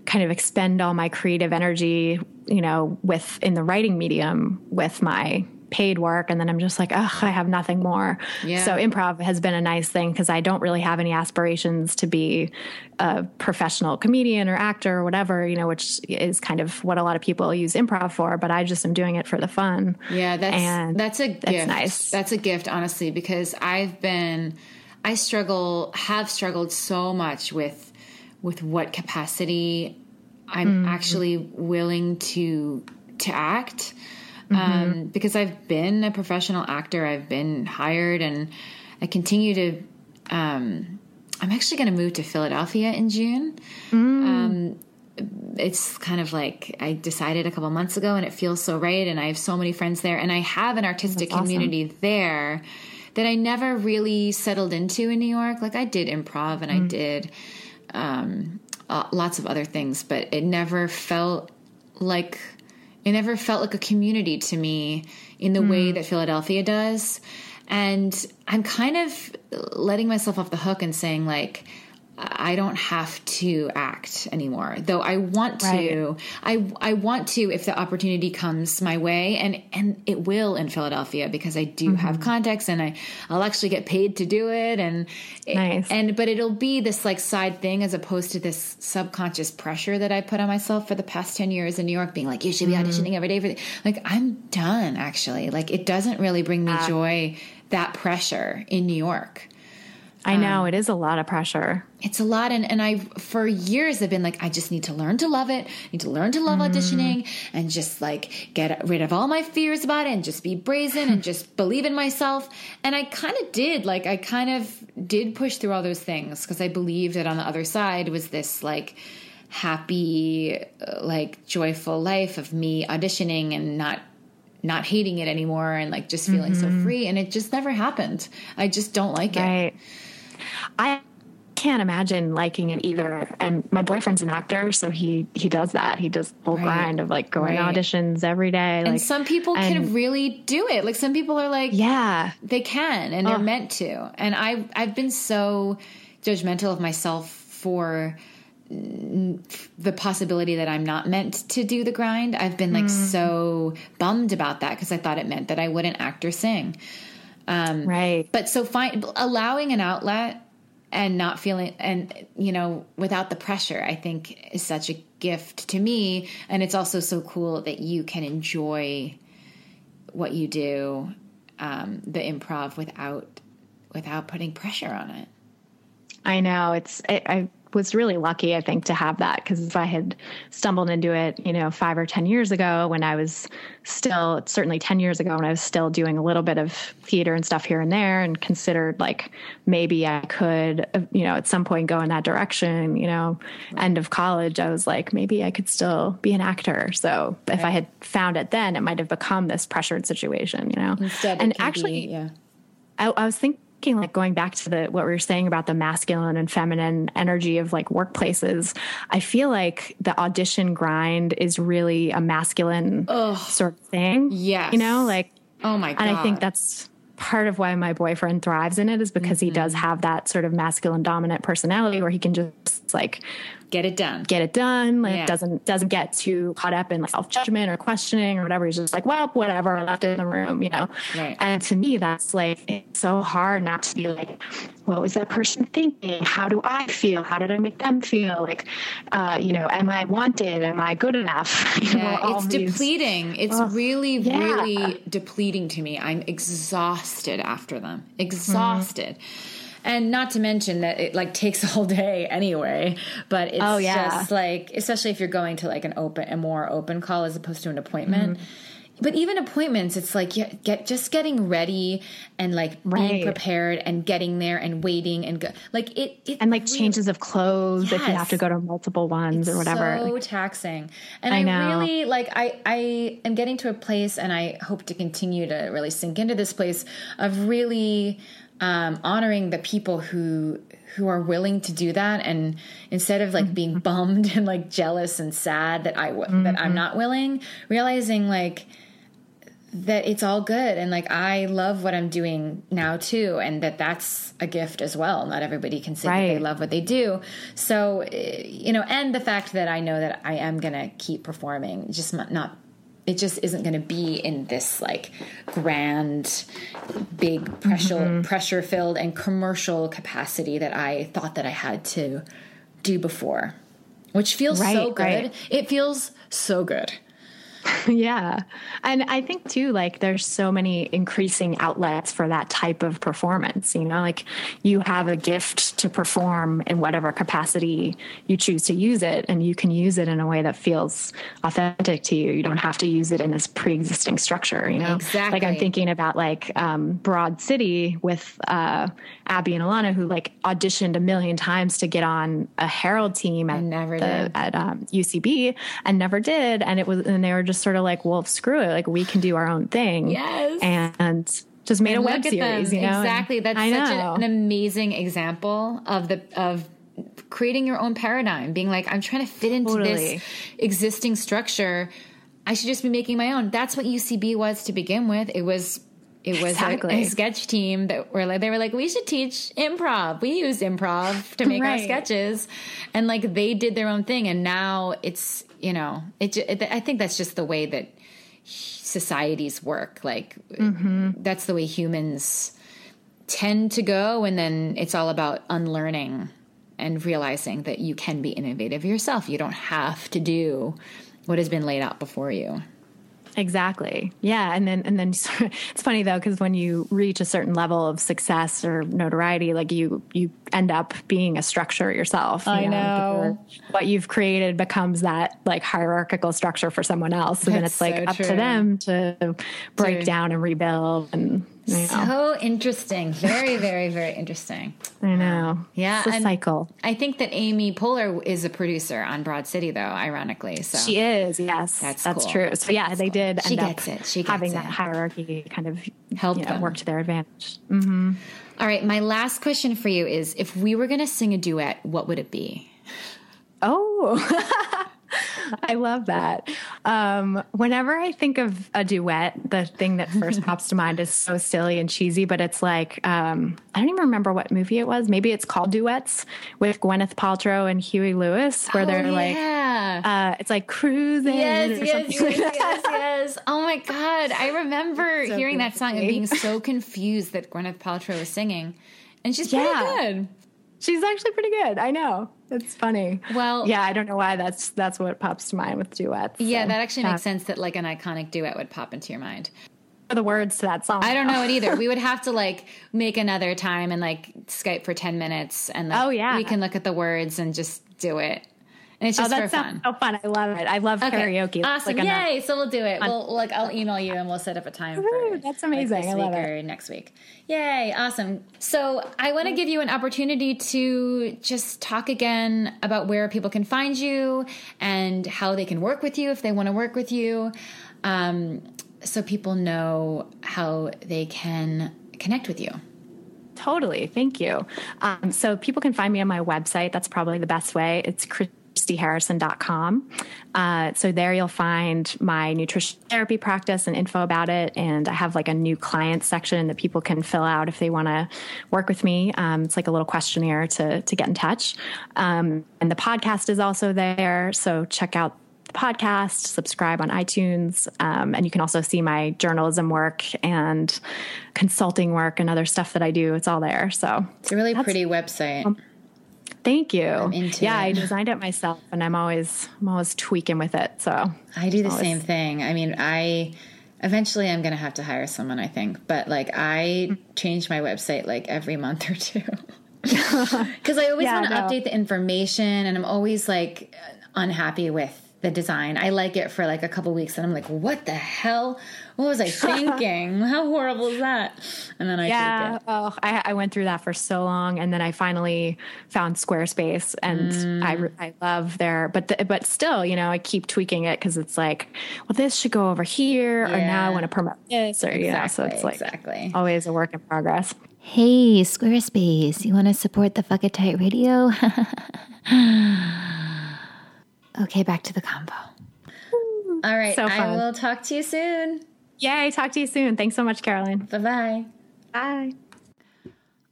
kind of expend all my creative energy, you know, with in the writing medium with my paid work. And then I'm just like, oh, I have nothing more. Yeah. So improv has been a nice thing because I don't really have any aspirations to be a professional comedian or actor or whatever, you know, which is kind of what a lot of people use improv for, but I just am doing it for the fun. Yeah. That's, and that's a gift. That's nice. That's a gift, honestly, because I've been, I struggle, have struggled so much with, with what capacity I'm mm. actually willing to, to act. Mm-hmm. Um, because I've been a professional actor, I've been hired, and I continue to, um, I'm actually going to move to Philadelphia in June. Mm. Um, it's kind of like, I decided a couple months ago and it feels so right. And I have so many friends there and I have an artistic That's community awesome. There that I never really settled into in New York. Like I did improv and mm. I did, um, uh, lots of other things, but it never felt like It never felt like a community to me in the mm. way that Philadelphia does. And I'm kind of letting myself off the hook and saying, like, I don't have to act anymore, though I want to. Right. I I want to if the opportunity comes my way, and, and it will in Philadelphia because I do mm-hmm. have contacts and I, I'll actually get paid to do it. And nice. and but it'll be this like side thing as opposed to this subconscious pressure that I put on myself for the past ten years in New York being like, you should be mm-hmm. auditioning every day for this. Like, I'm done, actually. Like, it doesn't really bring me uh, joy, that pressure in New York. I know um, it is a lot of pressure. It's a lot. And, and I, for years I've been like, I just need to learn to love it. I need to learn to love mm. auditioning and just like get rid of all my fears about it and just be brazen and just believe in myself. And I kind of did like, I kind of did push through all those things because I believed that on the other side was this like happy, like joyful life of me auditioning and not not hating it anymore and like just feeling mm-hmm. so free. And it just never happened. I just don't like right. it. I can't imagine liking it either. And my boyfriend's an actor, so he, he does that. He does the whole right. grind of like going right. to auditions every day. And like, some people and, can really do it. Like some people are like, yeah, they can and oh. they're meant to. And I, I've been so judgmental of myself for the possibility that I'm not meant to do the grind. I've been like mm. so bummed about that because I thought it meant that I wouldn't act or sing. Um, right. But so find, allowing an outlet and not feeling, and, you know, without the pressure, I think is such a gift to me. And it's also so cool that you can enjoy what you do, um, the improv without, without putting pressure on it. I know it's, it, I was really lucky, I think, to have that. Cause if I had stumbled into it, you know, five or ten years ago when I was still, certainly ten years ago when I was still doing a little bit of theater and stuff here and there and considered like, maybe I could, you know, at some point go in that direction, you know, end of college, I was like, maybe I could still be an actor. So right. if I had found it then, it might've become this pressured situation, you know, Instead and actually, be, yeah. I, I was thinking, like going back to the what we were saying about the masculine and feminine energy of like workplaces, I feel like the audition grind is really a masculine Ugh. Sort of thing. Yes. You know, like, oh my God. And I think that's part of why my boyfriend thrives in it is because mm-hmm. he does have that sort of masculine dominant personality where he can just like get it done, get it done. Like yeah. doesn't, doesn't get too caught up in like self-judgment or questioning or whatever. He's just like, well, whatever, I left it in the room, you know? Right. And to me, that's like, it's so hard not to be like, what was that person thinking? How do I feel? How did I make them feel? Like, uh, you know, am I wanted? Am I good enough? You yeah, know, it's these, depleting. It's well, really, yeah. really depleting to me. I'm exhausted after them. Exhausted. Mm-hmm. And not to mention that it like takes all day anyway, but it's oh, yeah. just like, especially if you're going to like an open, a more open call as opposed to an appointment, mm-hmm. but even appointments, it's like yeah, get, just getting ready and like right. being prepared and getting there and waiting and go, like it, it and like really, changes of clothes yes. if you have to go to multiple ones it's or whatever. So like, taxing. And I, I know. really like, I, I am getting to a place and I hope to continue to really sink into this place of really, Um, honoring the people who who are willing to do that. And instead of like mm-hmm. being bummed and like jealous and sad that I, w- mm-hmm. that I'm not willing, realizing like that it's all good. And like, I love what I'm doing now too. And that that's a gift as well. Not everybody can say right. that they love what they do. So, you know, and the fact that I know that I am going to keep performing, just not, not it just isn't going to be in this like grand, big pressure, mm-hmm. pressure filled and commercial capacity that I thought that I had to do before, which feels right, so good. Right. It feels so good. Yeah. And I think too, like there's so many increasing outlets for that type of performance, you know, like you have a gift to perform in whatever capacity you choose to use it. And you can use it in a way that feels authentic to you. You don't have to use it in this pre-existing structure, you know, exactly. Like I'm thinking about like, um, Broad City with, uh, Abby and Alana, who like auditioned a million times to get on a Herald team at, never the, at um, U C B and never did. And it was, and they were just sort of like, well, screw it. Like we can do our own thing. Yes. And just made and a web series. You know? Exactly. And that's I such know. An amazing example of the, of creating your own paradigm, being like, I'm trying to fit into totally. This existing structure. I should just be making my own. That's what U C B was to begin with. It was It was exactly. a, a sketch team that were like, they were like, we should teach improv. We use improv to make right. our sketches. And like, they did their own thing. And now it's, you know, it, it I think that's just the way that societies work. Like mm-hmm. that's the way humans tend to go. And then it's all about unlearning and realizing that you can be innovative yourself. You don't have to do what has been laid out before you. Exactly. Yeah. And then, and then it's funny though, because when you reach a certain level of success or notoriety, like you, you end up being a structure yourself. I you know, know. What you've created becomes that like hierarchical structure for someone else. And That's then it's like so up true. To them to break Dude. Down and rebuild. And you know. So interesting. Very, very, very interesting. I know. Yeah. It's a cycle. I think that Amy Poehler is a producer on Broad City though, ironically. So she is. Yes. That's, that's cool. true. So yeah, that's they cool. did end she gets up it. She gets having it. That hierarchy kind of help you know, them work to their advantage. Mm-hmm. All right. My last question for you is, if we were going to sing a duet, what would it be? Oh, I love that. Um, whenever I think of a duet, the thing that first pops to mind is so silly and cheesy, but it's like, um, I don't even remember what movie it was. Maybe it's called Duets with Gwyneth Paltrow and Huey Lewis, where oh, they're yeah. like, uh, it's like cruising. Yes, or yes, yes, like yes, yes. Oh my God. I remember so hearing that song and being so confused that Gwyneth Paltrow was singing, and she's pretty yeah. good. She's actually pretty good. I know. It's funny. Well, yeah, I don't know why that's that's what pops to mind with duets. So. Yeah, that actually makes sense that like an iconic duet would pop into your mind. The words to that song. I don't know it either. We would have to like make another time and like Skype for ten minutes and like, oh yeah, we can look at the words and just do it. And it's just oh, for fun. Oh, so fun. I love it. I love okay. karaoke. Awesome. Like Yay. Enough. So we'll do it. Fun. We'll like, I'll email you and we'll set up a time. Woo-hoo, for that's amazing. Like, this I love week it. Or next week. Yay. Awesome. So I want to give you an opportunity to just talk again about where people can find you and how they can work with you if they want to work with you. Um, so people know how they can connect with you. Totally. Thank you. Um, so people can find me on my website. That's probably the best way. It's Christy Christy Harrison dot com. Uh, so there you'll find my nutrition therapy practice and info about it. And I have like a new client section that people can fill out if they want to work with me. Um, it's like a little questionnaire to, to get in touch. Um, and the podcast is also there. So check out the podcast, subscribe on iTunes. Um, and you can also see my journalism work and consulting work and other stuff that I do. It's all there. So it's a really pretty website. Um, Thank you. I'm into yeah, it. I designed it myself, and I'm always I'm always tweaking with it. So I do the always. same thing. I mean, I eventually I'm going to have to hire someone, I think, but like I change my website like every month or two because I always yeah, want to no. update the information, and I'm always like unhappy with the design. I like it for like a couple weeks, and I'm like, what the hell? What was I thinking? How horrible is that? And then I yeah, take it. Oh, I, I went through that for so long, and then I finally found Squarespace, and mm. I I love their. But the, but still, you know, I keep tweaking it because it's like, well, this should go over here, yeah. or now I want to promote this, or exactly, yeah. So it's like exactly. always a work in progress. Hey, Squarespace, you want to support the Fuck It Diet Radio? Okay, back to the combo. All right, so I will talk to you soon. Yay, talk to you soon. Thanks so much, Caroline. Bye-bye. Bye.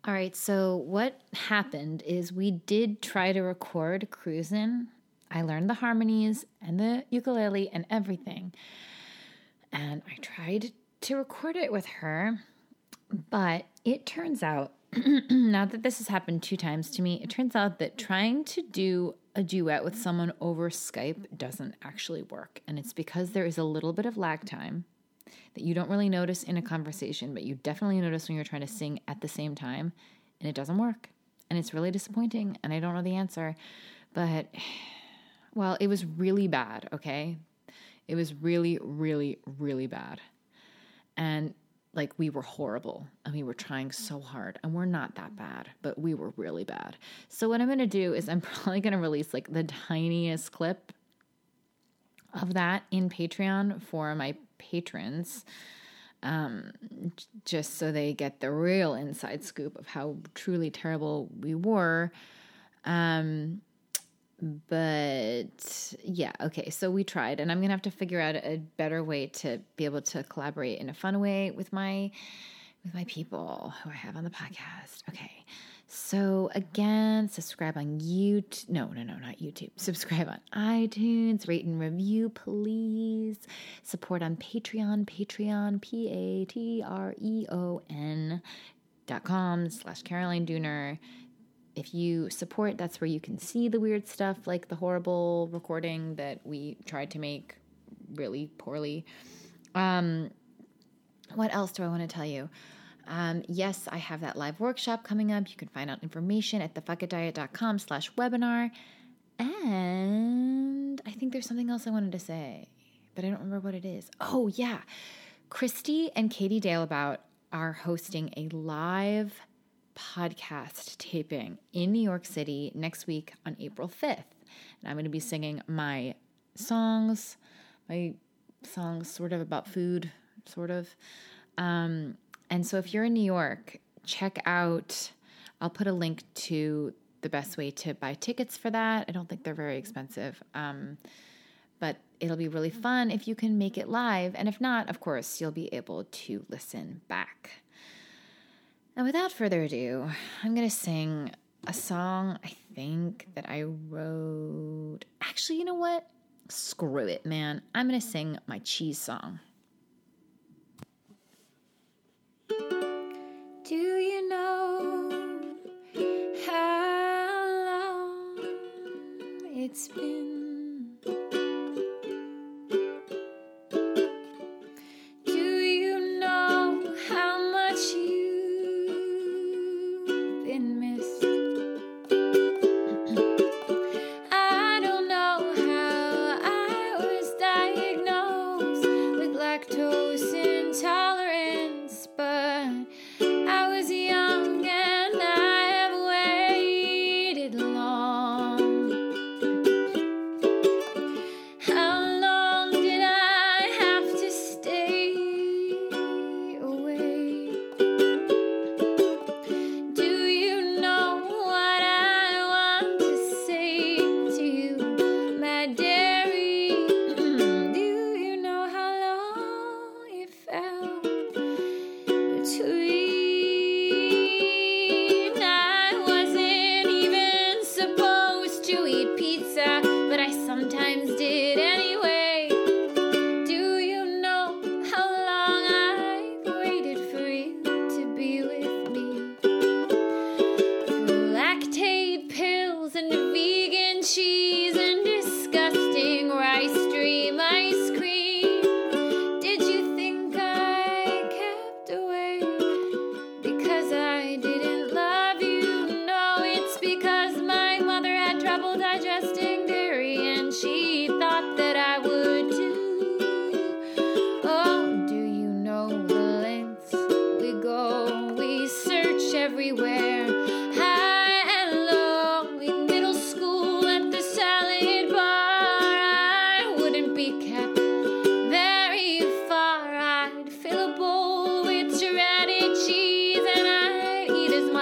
All right, so what happened is we did try to record Cruisin'. I learned the harmonies and the ukulele and everything. And I tried to record it with her, but it turns out, now that this has happened two times to me, it turns out that trying to do a duet with someone over Skype doesn't actually work. And it's because there is a little bit of lag time that you don't really notice in a conversation, but you definitely notice when you're trying to sing at the same time, and it doesn't work. And it's really disappointing, and I don't know the answer, but, well, it was really bad, okay? It was really, really, really bad. And like, we were horrible and we were trying so hard, and we're not that bad, but we were really bad. So what I'm going to do is I'm probably going to release like the tiniest clip of that in Patreon for my patrons, um, just so they get the real inside scoop of how truly terrible we were. Um, But yeah, okay, so we tried, and I'm going to have to figure out a better way to be able to collaborate in a fun way with my with my people who I have on the podcast. Okay, so again, subscribe on YouTube. No, no, no, not YouTube. Subscribe on iTunes, rate and review, please. Support on Patreon, Patreon, P A T R E O N dot com slash Caroline Dooner. If you support, that's where you can see the weird stuff, like the horrible recording that we tried to make really poorly. Um, what else do I want to tell you? Um, yes, I have that live workshop coming up. You can find out information at thefuckitdiet.com slash webinar. And I think there's something else I wanted to say, but I don't remember what it is. Oh, yeah. Christy and Katie Dale about are hosting a live podcast taping in New York City next week on April fifth. And I'm going to be singing my songs, my songs sort of about food, sort of. Um, and so if you're in New York, check out, I'll put a link to the best way to buy tickets for that. I don't think they're very expensive. Um, but it'll be really fun if you can make it live. And if not, of course, you'll be able to listen back. And without further ado, I'm going to sing a song, I think, that I wrote. Actually, you know what? Screw it, man. I'm going to sing my cheese song. Do you know how long it's been?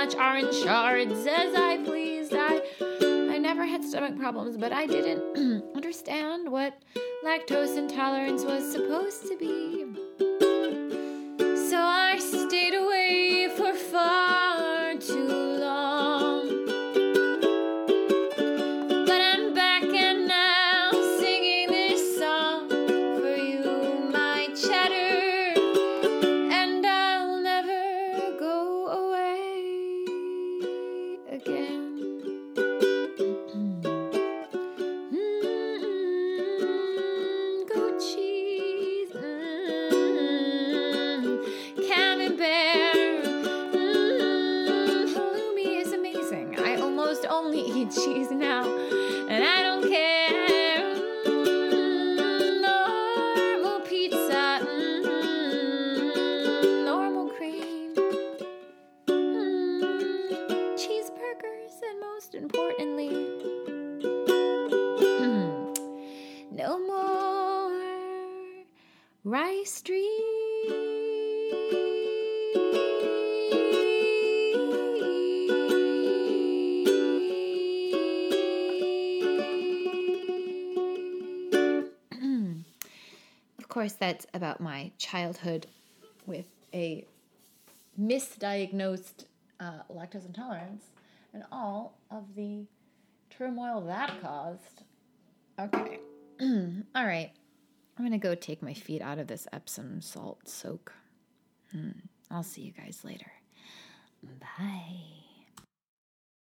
much orange shards as I pleased. I, I never had stomach problems, but I didn't understand what lactose intolerance was supposed to be. So I stayed away for far too long. But I'm back and now singing this song for you, my cheddar, and I'll never go away again. Mm-hmm. Goat cheese. Mm-hmm. Camembert. Mm-hmm. Halloumi is amazing. I almost only eat cheese now, and I don't care. Mm-hmm. Normal pizza. Mm-hmm. Normal cream. Mm-hmm. Cheeseburgers, and most importantly, no more rice dreams. Of course, that's about my childhood with a misdiagnosed uh, lactose intolerance and all of the turmoil that caused. Okay. All right, I'm going to go take my feet out of this Epsom salt soak. Mm. I'll see you guys later. Bye.